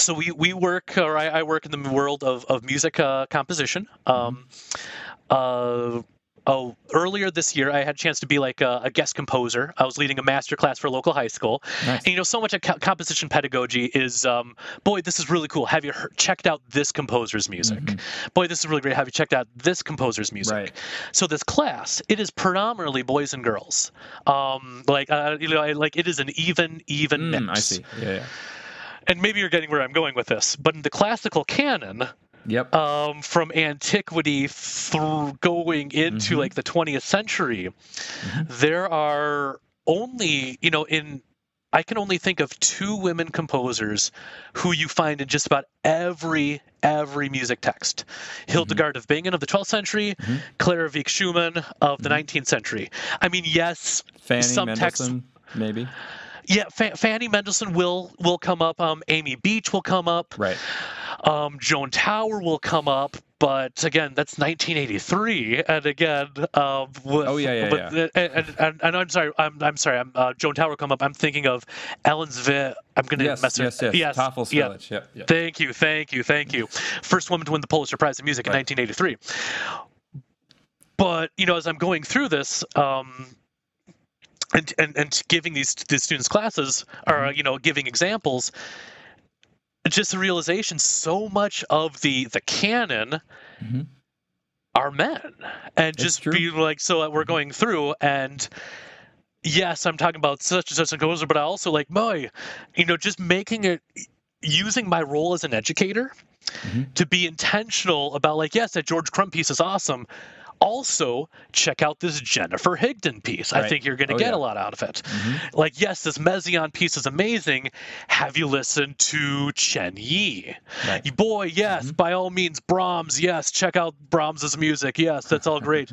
so we we work, or I, I work in the world of of music uh, composition. Um, mm-hmm. uh, Oh, earlier this year, I had a chance to be like a, a guest composer. I was leading a master class for a local high school. Nice. And, you know, so much of co- composition pedagogy is, um, boy, this is really cool. Have you heard, checked out this composer's music? Mm-hmm. Boy, this is really great. Have you checked out this composer's music? Right. So this class, it is predominantly boys and girls. Um, like, uh, you know, I, like it is an even, even mm, mix. I see. Yeah, yeah. And maybe you're getting where I'm going with this, but in the classical canon, Yep. Um, from antiquity through going into mm-hmm. like the twentieth century, mm-hmm. there are only, you know, in I can only think of two women composers who you find in just about every every music text. Mm-hmm. Hildegard of Bingen of the twelfth century, mm-hmm. Clara Wieck-Schumann of the mm-hmm. nineteenth century. I mean, yes, Fanny some Mendelssohn, texts maybe. Yeah, F- Fanny Mendelssohn will will come up. Um, Amy Beach will come up. Right. Um, Joan Tower will come up. But again, that's nineteen eighty-three, and again, uh, with, oh yeah, yeah, but, yeah. And, and, and, and I'm sorry, I'm I'm sorry, I'm uh, Joan Tower come up. I'm thinking of Ellen's Vit. I'm gonna yes, mess yes, it. Yes, yes, Toffel's yeah. Village. Yep, yep. Thank you, thank you, thank you. First woman to win the Pulitzer Prize in Music right. in nineteen eighty-three. But you know, as I'm going through this, um, and and and giving these these students classes, mm-hmm. or you know, giving examples. Just the realization so much of the the canon mm-hmm. are men, and it's just true. Be like, so we're going through, and yes, I'm talking about such and such a composer, but I also like my, you know, just making it, using my role as an educator mm-hmm. to be intentional about like, yes, that George Crumb piece is awesome. Also, check out this Jennifer Higdon piece. Right. I think you're going to oh, get yeah. a lot out of it. Mm-hmm. Like, yes, this Mezion piece is amazing. Have you listened to Chen Yi? Right. Boy, yes, mm-hmm. by all means, Brahms. Yes, check out Brahms's music. Yes, that's all great.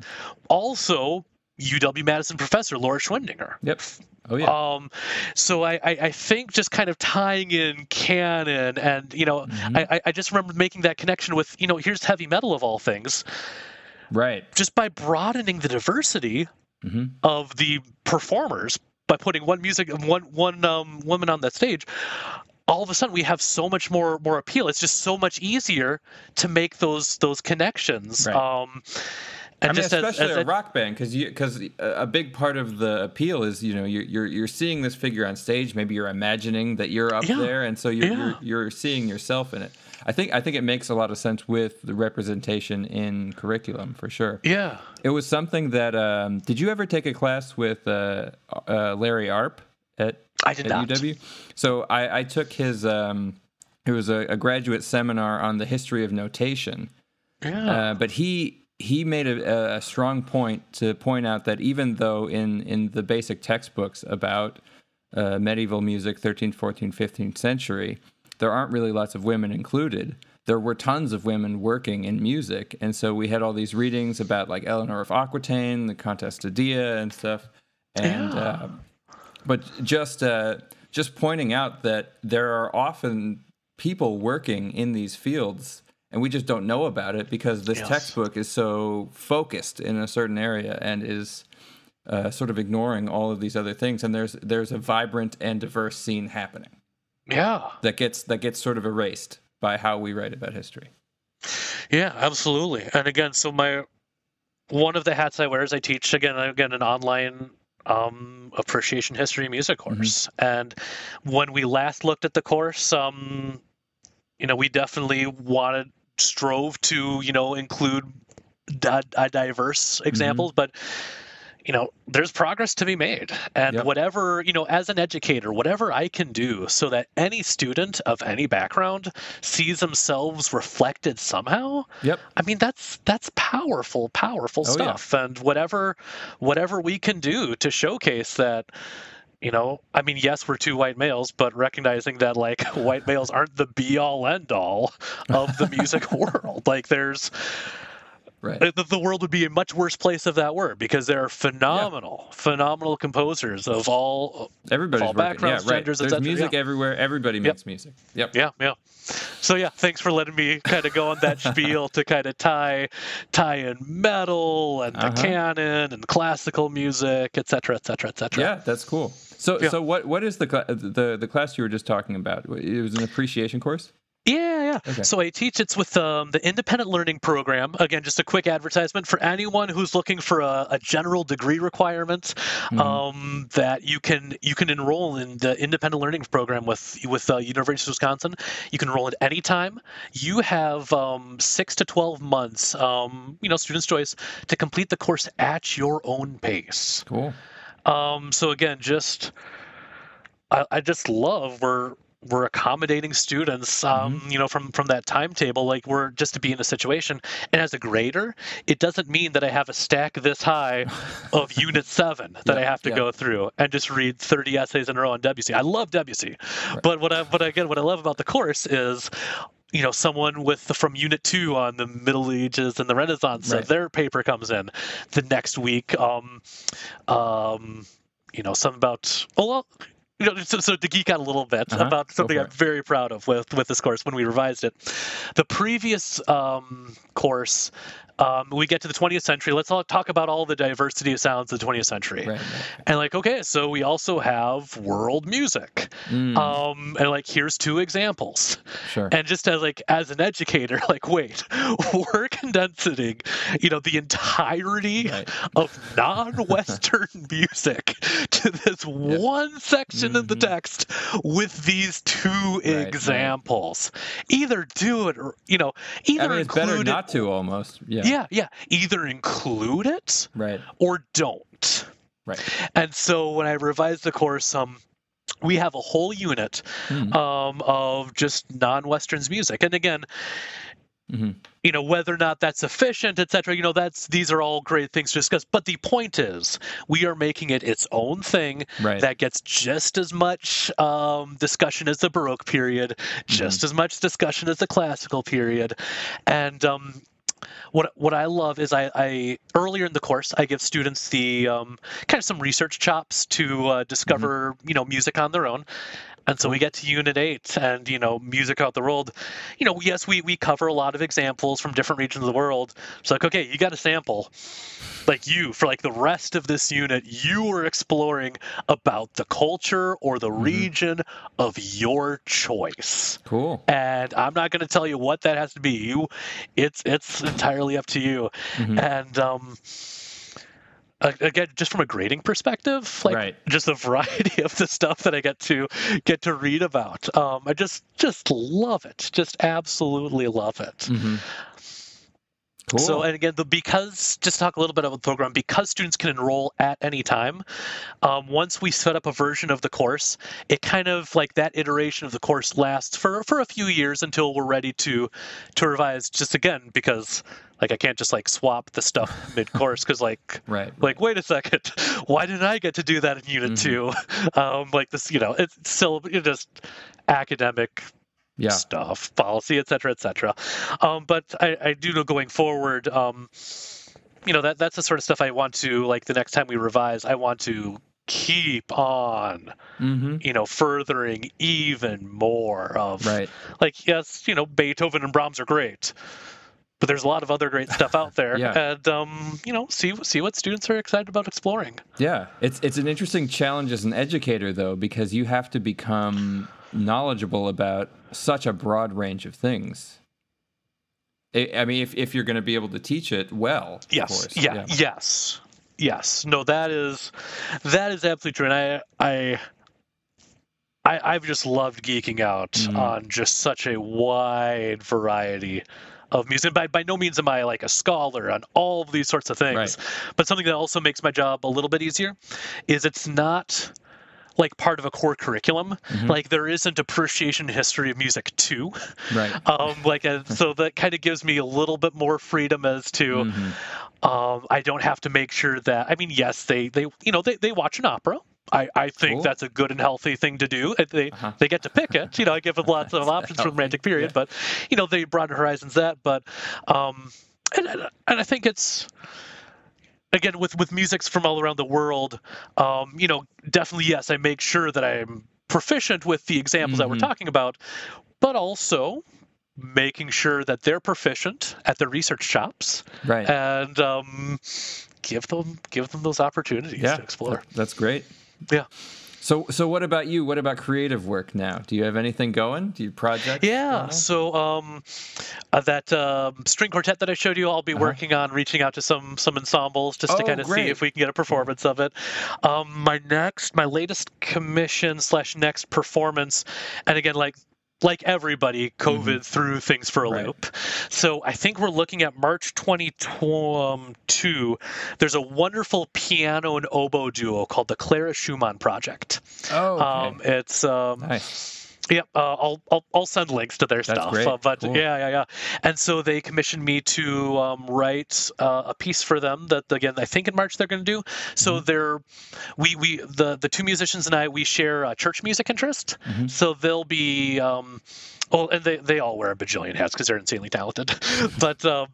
Also, U W-Madison professor Laura Schweninger. Yep. Oh, yeah. Um, so I, I, I think just kind of tying in canon and, you know, mm-hmm. I, I just remember making that connection with, you know, here's heavy metal of all things. Right. Just by broadening the diversity mm-hmm. of the performers, by putting one music, one one um, woman on that stage, all of a sudden we have so much more more appeal. It's just so much easier to make those those connections. Right. Um, and I just mean, especially as, as a I, rock band, because because a big part of the appeal is you know you're you're, you're seeing this figure on stage. Maybe you're imagining that you're up yeah, there, and so you're, yeah. you're you're seeing yourself in it. I think I think it makes a lot of sense with the representation in curriculum for sure. Yeah, it was something that. Um, did you ever take a class with uh, uh, Larry Arp at, I did at not. U W? So I, I took his. Um, it was a, a graduate seminar on the history of notation. Yeah, uh, but he he made a, a strong point to point out that even though in in the basic textbooks about uh, medieval music, thirteenth, fourteenth, fifteenth century. There aren't really lots of women included. There were tons of women working in music. And so we had all these readings about like Eleanor of Aquitaine, the Comtesse de Dia and stuff. And yeah. uh, but just uh, just pointing out that there are often people working in these fields and we just don't know about it because this yes. textbook is so focused in a certain area and is uh, sort of ignoring all of these other things. And there's there's a vibrant and diverse scene happening. Yeah, that gets that gets sort of erased by how we write about history. Yeah, absolutely. And again, so my one of the hats I wear is I teach again again an online um, appreciation history music course. Mm-hmm. And when we last looked at the course, um, you know, we definitely wanted strove to you know include di- diverse examples, mm-hmm. but. You know, there's progress to be made. And yep. whatever, you know, as an educator, whatever I can do so that any student of any background sees themselves reflected somehow. Yep. I mean, that's that's powerful, powerful oh, stuff. Yeah. And whatever whatever we can do to showcase that, you know, I mean, yes, we're two white males, but recognizing that like white males aren't the be all end all of the music world. Like there's Right. The world would be a much worse place if that were, because there are phenomenal, yeah. phenomenal composers of all, Everybody's all backgrounds, yeah, right. genders, et cetera. There's music yeah. everywhere. Everybody makes yep. music. Yep. Yeah, yeah. So yeah, thanks for letting me kind of go on that spiel to kind of tie, tie in metal and uh-huh. the canon and classical music, et cetera, et cetera, et cetera. Yeah, that's cool. So yeah. so what what is the, cl- the the class you were just talking about? It was an appreciation course? Yeah, yeah. Okay. So I teach it's with um, the Independent Learning Program. Again, just a quick advertisement for anyone who's looking for a, a general degree requirement mm-hmm. um, that you can you can enroll in the Independent Learning Program with with uh, University of Wisconsin. You can enroll at any time. You have um, six to twelve months, um, you know, student's choice to complete the course at your own pace. Cool. Um, so again, just I, I just love we're. we're accommodating students, um, mm-hmm. you know, from, from that timetable, like we're just to be in a situation. And as a grader, it doesn't mean that I have a stack this high of Unit seven that yeah, I have to yeah. go through and just read thirty essays in a row on W C. I love W C, right. but what I, but again, what I love about the course is, you know, someone with the, from Unit two on the Middle Ages and the Renaissance, right. so their paper comes in the next week. Um, um, you know, some about, oh, well, you know, so, so to geek out a little bit uh-huh. about something I'm very proud of with, with this course when we revised it. The previous um, course, um, we get to the twentieth century. Let's all talk about all the diversity of sounds of the twentieth century. Right, right. And like, okay, so we also have world music. Mm. Um, and like, here's two examples. Sure. And just as like, as an educator, like, wait, we're condensing, you know, the entirety right. of non-Western music to this yep. one section mm-hmm. in the text with these two right, examples. Right. Either do it or, you know, either I mean, it's include better not it, to almost. Yeah. Yeah, yeah. Either include it right. or don't. Right. And so when I revised the course, um, we have a whole unit mm-hmm. um, of just non-Westerns music. And again, mm-hmm. you know, whether or not that's sufficient, et cetera, you know, that's, these are all great things to discuss. But the point is, we are making it its own thing right. that gets just as much um, discussion as the Baroque period, just mm-hmm. as much discussion as the Classical period. And, um, What what I love is I, I earlier in the course I give students the um, kind of some research chops to uh, discover mm-hmm. you know music on their own, and so we get to Unit eight and you know music out the world, you know yes we we cover a lot of examples from different regions of the world. It's like okay you got a sample, like you for like the rest of this unit you were exploring about the culture or the mm-hmm. region of your choice. Cool. And I'm not going to tell you what that has to be. You, it's it's entirely up to you. Mm-hmm. And um again, just from a grading perspective, like right. just the variety of the stuff that I get to get to read about, um I just just love it, just absolutely love it. Mm-hmm. Cool. So, and again, the, because, just to talk a little bit about the program, because students can enroll at any time, um, once we set up a version of the course, it kind of, like, that iteration of the course lasts for, for a few years until we're ready to to revise, just again, because, like, I can't just, like, swap the stuff mid-course, because, like, right, like, wait a second, why didn't I get to do that in Unit mm-hmm. two? Um, like, this, you know, it's still it's just academic yeah. stuff, policy, et cetera, et cetera. Um, but I, I do know going forward, um, you know, that that's the sort of stuff I want to, like the next time we revise, I want to keep on, mm-hmm. you know, furthering even more of right. like, yes, you know, Beethoven and Brahms are great, but there's a lot of other great stuff out there. yeah. And, um, you know, see see what students are excited about exploring. Yeah, it's it's an interesting challenge as an educator, though, because you have to become knowledgeable about such a broad range of things. I mean, if, if you're going to be able to teach it well, yes, of course. Yeah, yeah, yes, yes. No, that is that is absolutely true. And I I, I I've just loved geeking out mm. on just such a wide variety of music. By by no means am I like a scholar on all of these sorts of things, right. but something that also makes my job a little bit easier is it's not like part of a core curriculum, mm-hmm. like there isn't appreciation history of music too. Right. Um, like a, so that kind of gives me a little bit more freedom as to, mm-hmm. um, I don't have to make sure that, I mean, yes, they, they you know, they, they watch an opera. I, I think cool. that's a good and healthy thing to do. They uh-huh. they get to pick it. You know, I give them lots of options for the Romantic period, yeah. but, you know, they broaden horizons that. But, um, and, and I think it's, again, with, with musics from all around the world, um, you know, definitely, yes, I make sure that I'm proficient with the examples mm-hmm. that we're talking about, but also making sure that they're proficient at their research shops. Right. And um, give them give them those opportunities yeah, to explore. That's great. Yeah. So so what about you? What about creative work now? Do you have anything going? Do you projects? Yeah, so um, uh, that uh, string quartet that I showed you, I'll be uh-huh. working on reaching out to some some ensembles just oh, to kind of great. see if we can get a performance of it. Um, my next, my latest commission slash next performance, and again, like, like everybody, COVID mm-hmm. threw things for a right. loop. So I think we're looking at March twenty twenty-two. There's a wonderful piano and oboe duo called the Clara Wieck-Schumann Project. Oh, okay. um, it's um, nice. Yeah, uh, I'll, I'll I'll send links to their That's stuff. Great. Uh, but cool. yeah, yeah, yeah. And so they commissioned me to um, write uh, a piece for them that, again, I think in March they're going to do. So mm-hmm. they're we we the the two musicians and I we share a church music interest. Mm-hmm. So they'll be um, oh, and they they all wear a bajillion hats because they're insanely talented, but. Um,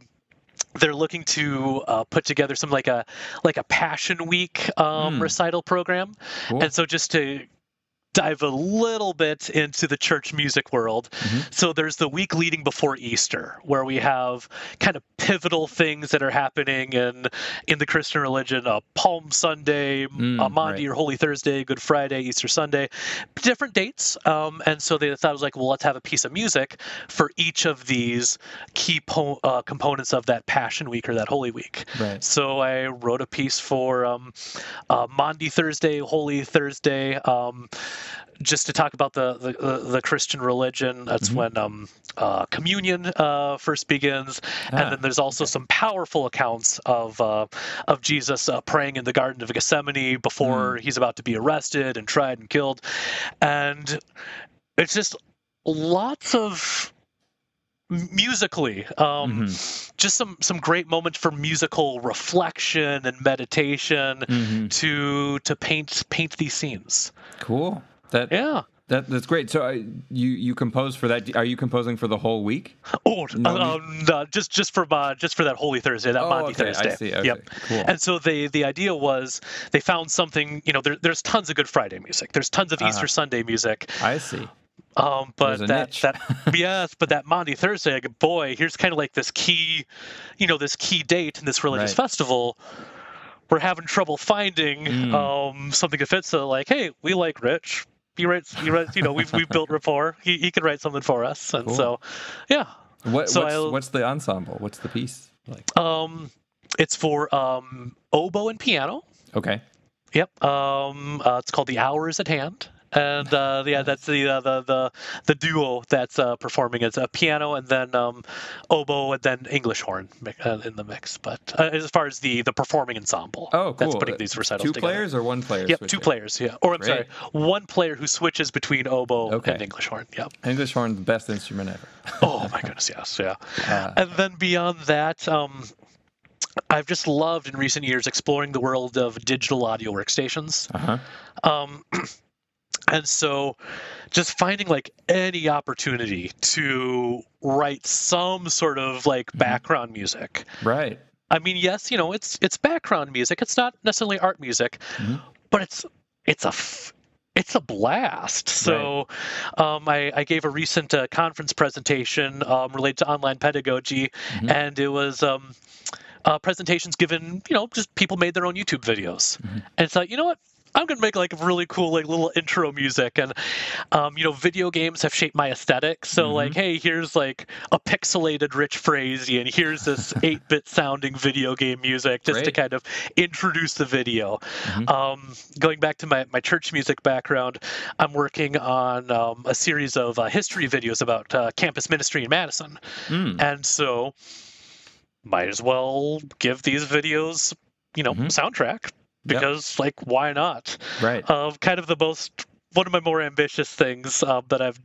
They're looking to uh, put together some like a like a Passion Week um, mm. recital program, cool. and so just to dive a little bit into the church music world. Mm-hmm. So there's the week leading before Easter, where we have kind of pivotal things that are happening in in the Christian religion, uh, Palm Sunday, mm, uh, Maundy right. or Holy Thursday, Good Friday, Easter Sunday, different dates. Um, and so they thought, it was like, well, let's have a piece of music for each of these key po- uh, components of that Passion Week or that Holy Week. Right. So I wrote a piece for um, uh, Maundy Thursday, Holy Thursday, um, just to talk about the the, the Christian religion. That's mm-hmm. when um, uh, communion uh, first begins, ah, and then there's also okay. some powerful accounts of uh, of Jesus uh, praying in the Garden of Gethsemane before mm. he's about to be arrested and tried and killed, and it's just lots of musically, um, mm-hmm. just some some great moments for musical reflection and meditation mm-hmm. to to paint paint these scenes. Cool. That, yeah, that that's great. So, I, you you compose for that? Are you composing for the whole week? Oh, no, uh, um, no, just just for uh, just for that Holy Thursday, that oh, Maundy okay, Thursday. I see. Okay, yep. Cool. And so the the idea was they found something. You know, there, there's tons of Good Friday music. There's tons of uh-huh. Easter Sunday music. I see. Um, but that, that, yes, but that Maundy Thursday, like, boy, here's kind of like this key, you know, this key date in this religious right. festival. We're having trouble finding mm. um, something that fits. So, like, hey, we like Rich. He writes, he writes, you know, we've we've built rapport. He he can write something for us, and cool. so, yeah. What so what's, what's the ensemble? What's the piece like? Um, it's for um oboe and piano. Okay. Yep. Um, uh, it's called The Hours at Hand, and uh, yeah, that's the uh, the the the duo that's uh, performing. It's a piano and then um, oboe and then English horn in the mix. But uh, as far as the the performing ensemble, oh, cool. that's putting these recitals two together. Two players or one player? Yep, switching? Two players. Yeah, or I'm Great. sorry, one player who switches between oboe okay. and English horn. Yep. English horn, the best instrument ever. Oh my goodness, yes, yeah. Uh, and then beyond that. Um, I've just loved in recent years exploring the world of digital audio workstations. Uh-huh. Um, and so just finding like any opportunity to write some sort of like background music. Right. I mean, yes, you know, it's it's background music. It's not necessarily art music, mm-hmm. but it's it's a f- It's a blast. So right. um, I, I gave a recent uh, conference presentation um, related to online pedagogy, mm-hmm. and it was um, uh, presentations given, you know, just people made their own YouTube videos. Mm-hmm. And it's like, you know what? I'm going to make like really cool like little intro music. And, um, you know, video games have shaped my aesthetic. So mm-hmm. like, hey, here's like a pixelated Rich Frazee and here's this eight-bit sounding video game music just Great. to kind of introduce the video. Mm-hmm. Um, going back to my, my church music background, I'm working on um, a series of uh, history videos about uh, campus ministry in Madison. Mm. And so might as well give these videos, you know, mm-hmm. soundtrack. Because, yep. like, why not? Right. Uh, kind of the most, one of my more ambitious things uh, that I've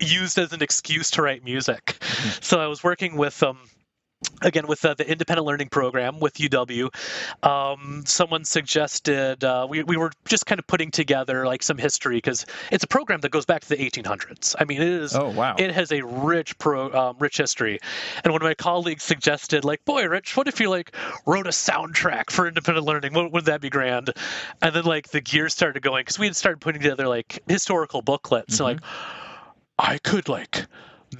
used as an excuse to write music. Mm-hmm. So I was working with, um, again, with uh, the independent learning program with U W. Um, someone suggested, uh, we, we were just kind of putting together, like, some history. Because it's a program that goes back to the eighteen hundreds. I mean, it is, oh, wow. it has a rich, pro, um, rich history. And one of my colleagues suggested, like, boy, Rich, what if you, like, wrote a soundtrack for independent learning? Wouldn't that be grand? And then, like, the gears started going. Because we had started putting together, like, historical booklets. Mm-hmm. So, like, I could, like...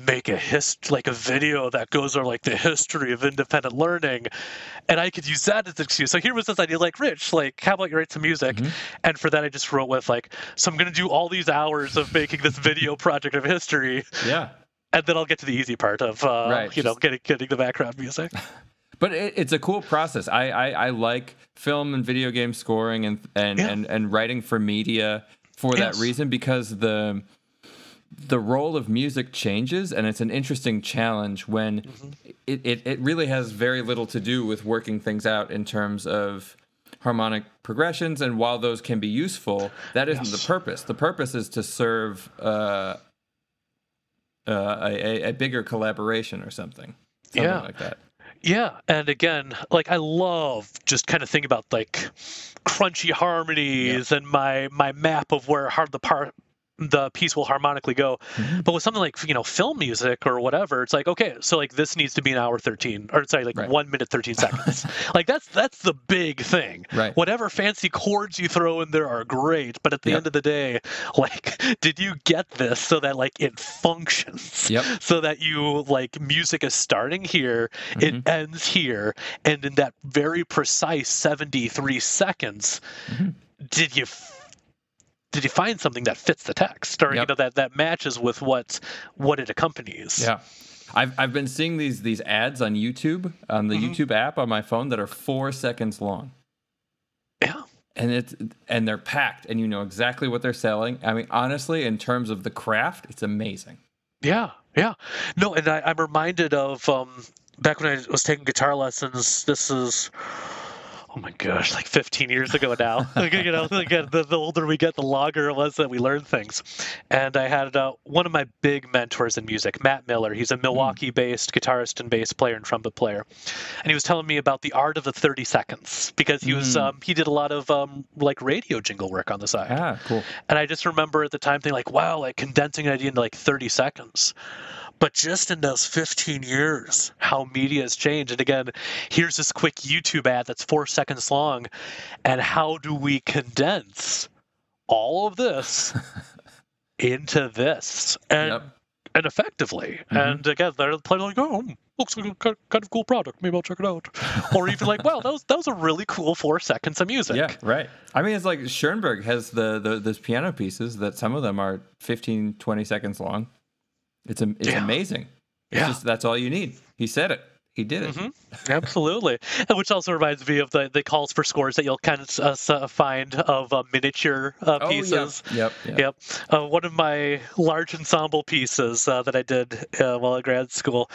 make a hist like a video that goes over like the history of independent learning, and I could use that as an excuse. So here was this idea, like, Rich, like, how about you write some music? Mm-hmm. And for that, I just wrote with like, so I'm gonna do all these hours of making this video project of history. Yeah, and then I'll get to the easy part of uh, right, you just... know getting getting the background music. But it, it's a cool process. I, I I like film and video game scoring and and yeah. and, and writing for media for that yes. reason, because the the role of music changes, and it's an interesting challenge when mm-hmm. it, it, it really has very little to do with working things out in terms of harmonic progressions. And while those can be useful, that isn't yes. the purpose. The purpose is to serve uh, uh, a, a bigger collaboration or something, something yeah. like that. Yeah. And again, like, I love just kind of thinking about like crunchy harmonies yeah. and my, my map of where hard the part, the piece will harmonically go. Mm-hmm. But with something like, you know, film music or whatever, it's like, okay, so like this needs to be an hour thirteen, or sorry, like right. one minute, thirteen seconds. Like that's, that's the big thing. Right. Whatever fancy chords you throw in there are great. But at the yep. end of the day, like, did you get this so that like it functions? Yep. So that you like music is starting here, mm-hmm. it ends here. And in that very precise seventy-three seconds, mm-hmm. did you Did you find something that fits the text, or yep. you know, that that matches with what what it accompanies? Yeah, I've I've been seeing these these ads on YouTube on the mm-hmm. YouTube app on my phone that are four seconds long. Yeah, and it's and they're packed, and you know exactly what they're selling. I mean, honestly, in terms of the craft, it's amazing. Yeah, yeah, no, and I, I'm reminded of um, back when I was taking guitar lessons. This is. Oh my gosh, like fifteen years ago now. Like, you know, like the, the older we get, the longer it was that we learn things. And I had uh, one of my big mentors in music, Matt Miller. He's a Milwaukee-based guitarist and bass player and trumpet player. And he was telling me about the art of the thirty seconds, because he was mm. um, he did a lot of um, like radio jingle work on the side. Ah, cool. And I just remember at the time thinking like, wow, like condensing an idea into like thirty seconds. But just in those fifteen years, how media has changed. And again, here's this quick YouTube ad that's four seconds long. And how do we condense all of this into this and yep. and effectively? Mm-hmm. And again, they're playing like, oh, looks like a kind of cool product. Maybe I'll check it out. Or even like, wow, that was, that was a really cool four seconds of music. Yeah, right. I mean, it's like Schoenberg has the, the those piano pieces that some of them are fifteen, twenty seconds long. It's it's yeah. amazing. It's yeah. just, that's all you need. He said it. He did it. Mm-hmm. Absolutely. Which also reminds me of the, the calls for scores that you'll kind of uh, find of uh, miniature uh, pieces. Oh, yep, yep. yep. yep. Uh, one of my large ensemble pieces uh, that I did uh, while at grad school,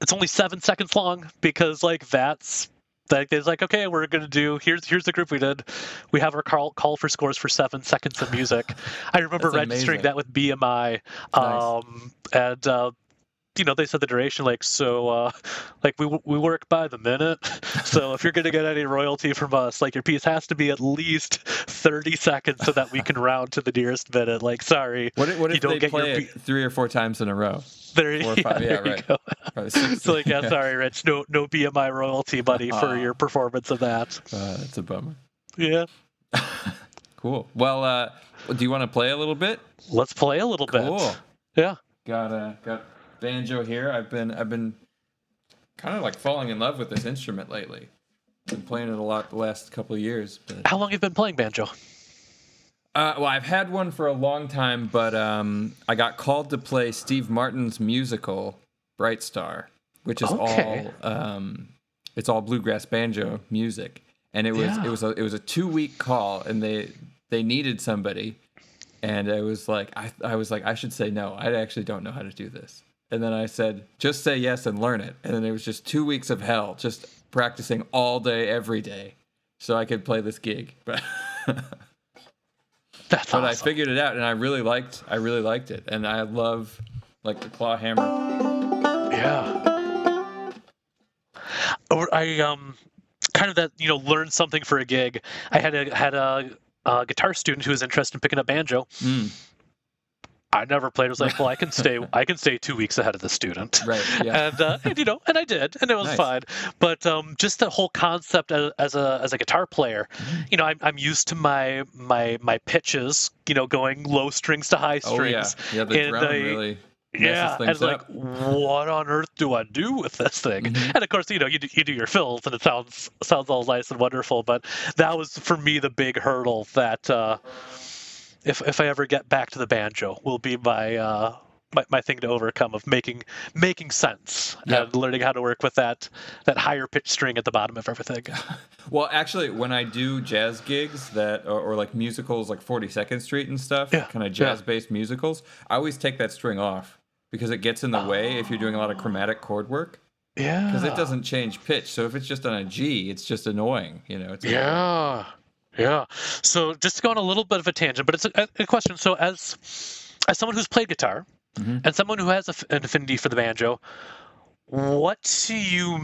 it's only seven seconds long because, like, that's... Like there's like, okay, we're gonna do here's here's the group we did. We have our call call for scores for seven seconds of music. I remember That's registering amazing. That with B M I, um, nice. and uh, you know they said the duration like so uh, like we we work by the minute. So if you're gonna get any royalty from us, like your piece has to be at least thirty seconds so that we can round to the nearest minute. Like sorry, what if, what if you don't they get play your it be- three or four times in a row? There, Four, yeah, five, yeah, there right. you go. So like, yeah, sorry, Rich, no, no B M I royalty money for your performance of that. Uh, that's a bummer. Yeah. Cool. Well, uh, do you want to play a little bit? Let's play a little cool. bit. Cool. Yeah. Got uh, got banjo here. I've been I've been kind of like falling in love with this instrument lately. I've been playing it a lot the last couple of years. But... How long have you been playing banjo? Uh, well, I've had one for a long time, but um, I got called to play Steve Martin's musical Bright Star, which is okay. all um, it's all bluegrass banjo music, and it was yeah. it was a, it was a two week call, and they they needed somebody, and I was like I I was like I should say no, I actually don't know how to do this, and then I said just say yes and learn it, and then it was just two weeks of hell, just practicing all day every day, so I could play this gig, but. That's but awesome. I figured it out, and I really liked. I really liked it, and I love, like the claw hammer. Yeah. Or I um, kind of that you know, learned something for a gig. I had a had a, a guitar student who was interested in picking up banjo. Mm. I never played. I was like, well, I can stay. I can stay two weeks ahead of the student. Right. Yeah. And, uh, and you know, and I did, and it was nice. Fine. But um, just the whole concept as, as a as a guitar player, mm-hmm. you know, I'm I'm used to my my my pitches, you know, going low strings to high strings. Oh yeah, yeah, the and drum I, really. Yeah, and like, up. What on earth do I do with this thing? Mm-hmm. And of course, you know, you do, you do your fills, and it sounds sounds all nice and wonderful. But that was for me the big hurdle that. Uh, If if I ever get back to the banjo, will be my uh my, my thing to overcome of making making sense yep. and learning how to work with that that higher pitch string at the bottom of everything. Well, actually, when I do jazz gigs that or, or like musicals like forty-second Street and stuff, yeah. kind of jazz based yeah. musicals, I always take that string off because it gets in the oh. way if you're doing a lot of chromatic chord work. Yeah, because it doesn't change pitch. So if it's just on a G, it's just annoying. You know, it's annoying. Yeah. Yeah. So just to go on a little bit of a tangent, but it's a, a question. So as as someone who's played guitar, mm-hmm. and someone who has a, an affinity for the banjo, what do you,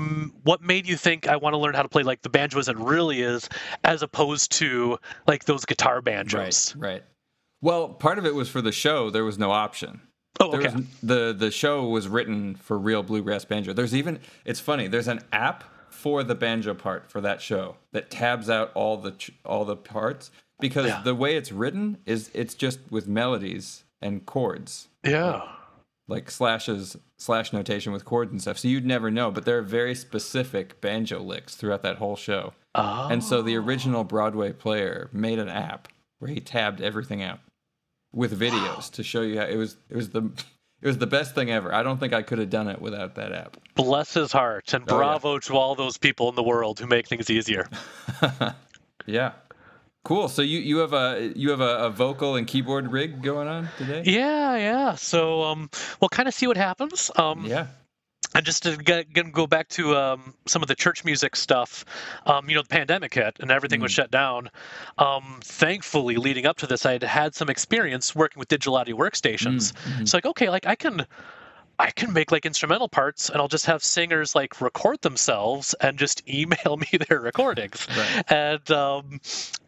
what made you think I want to learn how to play like the banjo as it really is, as opposed to like those guitar banjos? Right. Right. Well, part of it was for the show. There was no option. Oh, okay. There was, the the show was written for real bluegrass banjo. There's even, it's funny. There's an app for the banjo part for that show that tabs out all the all the parts because yeah. the way it's written is it's just with melodies and chords. Yeah. Like slashes, slash notation with chords and stuff. So you'd never know, but there are very specific banjo licks throughout that whole show. Oh. And so the original Broadway player made an app where he tabbed everything out with videos wow. to show you how it was. It was the it was the best thing ever. I don't think I could have done it without that app. Bless his heart, and oh, bravo yeah. to all those people in the world who make things easier. yeah. Cool. So you, you have a you have a, a vocal and keyboard rig going on today? Yeah, yeah. So um, we'll kind of see what happens. Um, yeah. And just to get, get, go back to um, some of the church music stuff, um, you know, the pandemic hit and everything mm. was shut down. Um, thankfully, leading up to this, I had had some experience working with Digilati workstations. Mm. Mm-hmm. So like, okay, like I can... I can make like instrumental parts and I'll just have singers like record themselves and just email me their recordings. Right. And, um,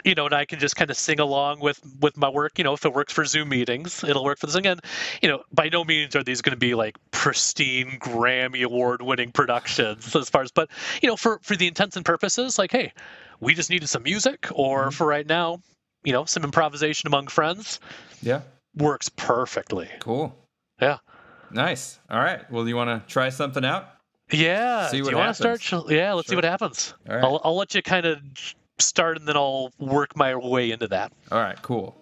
you know, and I can just kind of sing along with, with my work, you know, if it works for Zoom meetings, it'll work for this. Again, you know, by no means are these going to be like pristine Grammy award winning productions as far as, but you know, for, for the intents and purposes, like, hey, we just needed some music or mm-hmm. for right now, you know, some improvisation among friends. Yeah. Works perfectly. Cool. Yeah. Nice. All right. Well, you want to try something out? Yeah. See what Do you happens. Want to start? Yeah. Let's sure. see what happens. All right. I'll, I'll let you kind of start, and then I'll work my way into that. All right. Cool.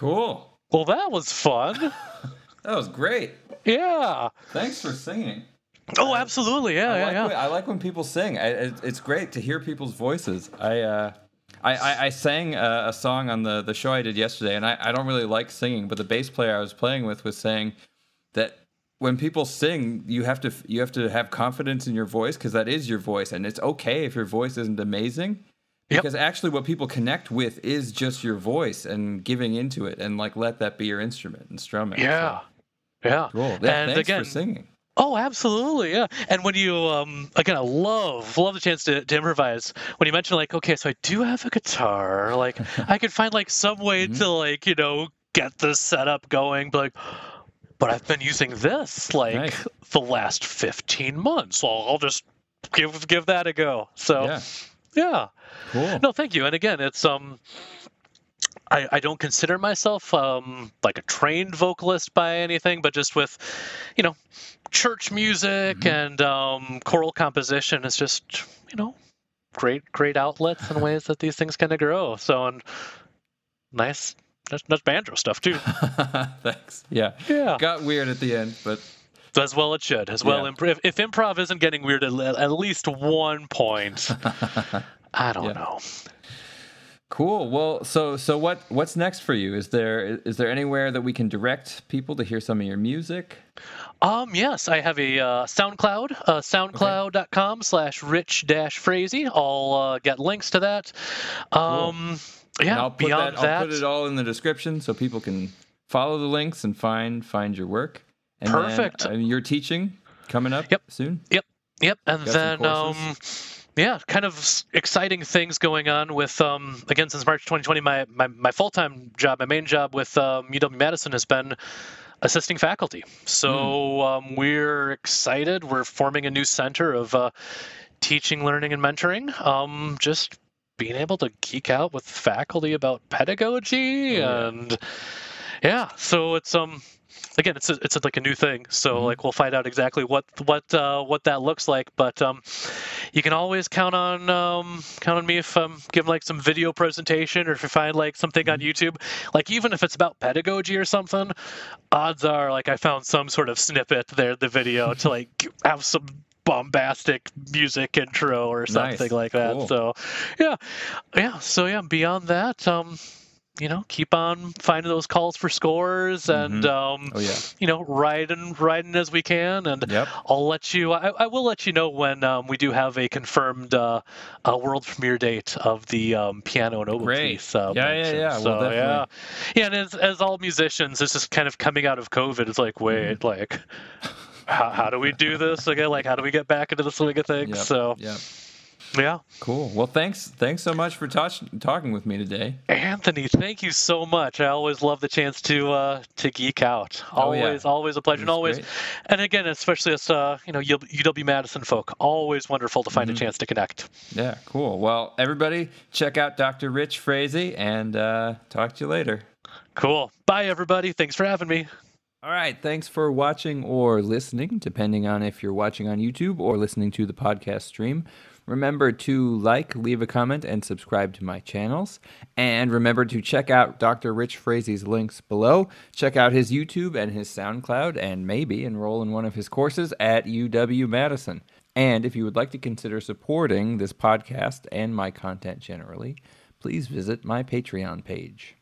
Cool. Well, that was fun. That was great. Yeah. Thanks for singing. Oh, absolutely. Yeah, I yeah, like yeah. When, I like when people sing. I, it, it's great to hear people's voices. I uh, I, I, I sang a, a song on the, the show I did yesterday, and I, I don't really like singing, but the bass player I was playing with was saying that when people sing, you have to you have to have confidence in your voice, because that is your voice, and it's okay if your voice isn't amazing, because yep. actually what people connect with is just your voice and giving into it, and like let that be your instrument and strum it. Yeah, so, yeah. Cool. Yeah, and thanks again, for singing. Oh, absolutely, yeah. And when you, um, again, I love, love the chance to, to improvise. When you mention, like, okay, so I do have a guitar. Like, I could find, like, some way mm-hmm. to, like, you know, get the setup going. But, like, but I've been using this, like, nice. the last fifteen months. So I'll just give give that a go. So, yeah. yeah. Cool. No, thank you. And, again, it's... um. I, I don't consider myself um, like a trained vocalist by anything, but just with, you know, church music mm-hmm. and um, choral composition, it's just, you know, great, great outlets and ways that these things kind of grow. So, and nice, that's, that's banjo stuff too. Thanks. Yeah. Yeah. Got weird at the end, but. As well it should. As well, yeah. imp- if, if improv isn't getting weird at, at least one point, I don't yeah. know. Cool. Well, so so what what's next for you? Is there is there anywhere that we can direct people to hear some of your music? Um, yes, I have a uh, SoundCloud, uh, soundcloud.com okay. slash rich dash Frazee. I'll uh, get links to that. Um, cool. Yeah, and I'll put beyond that, that, I'll put it all in the description so people can follow the links and find find your work. And perfect. Then, uh, your teaching coming up yep. soon. Yep. Yep. And then. um. Yeah, kind of exciting things going on with, um, again, since March twenty twenty, my, my, my full-time job, my main job with um, U W-Madison has been assisting faculty. So mm. um, we're excited. We're forming a new center of uh, teaching, learning, and mentoring. Um, just being able to geek out with faculty about pedagogy. Mm. And, yeah, so it's... um. Again, it's a, it's a, like a new thing, so mm-hmm. like we'll find out exactly what what uh, what that looks like. But um, you can always count on um, count on me if I'm giving like some video presentation, or if you find like something mm-hmm. on YouTube, like even if it's about pedagogy or something, odds are like I found some sort of snippet there in the video to like have some bombastic music intro or something nice. like that. Cool. So yeah, yeah. So yeah, beyond that. Um, You know, keep on finding those calls for scores, and mm-hmm. um, oh, yeah. you know, riding, riding as we can. And yep. I'll let you. I, I will let you know when um, we do have a confirmed uh, uh, world premiere date of the um, piano and oboe Great. piece. Uh, yeah, yeah, yeah. So, well, yeah, yeah. And as, as all musicians, it's just kind of coming out of COVID. It's like, wait, mm-hmm. like, how, how do we do this again? Like, how do we get back into the swing of things? Yep. So. Yep. Yeah. Cool. Well, thanks. Thanks so much for touch, talking with me today, Anthony. Thank you so much. I always love the chance to uh, to geek out. Always, oh, yeah. always a pleasure, and always, great. and again, especially as uh, you know, U W-Madison folk. Always wonderful to find mm-hmm. a chance to connect. Yeah. Cool. Well, everybody, check out Doctor Rich Frazee, and uh, talk to you later. Cool. Bye, everybody. Thanks for having me. All right, thanks for watching or listening, depending on if you're watching on YouTube or listening to the podcast stream. Remember to like, leave a comment, and subscribe to my channels. And remember to check out Doctor Rich Frazee's links below. Check out his YouTube and his SoundCloud, and maybe enroll in one of his courses at U W-Madison. And if you would like to consider supporting this podcast and my content generally, please visit my Patreon page.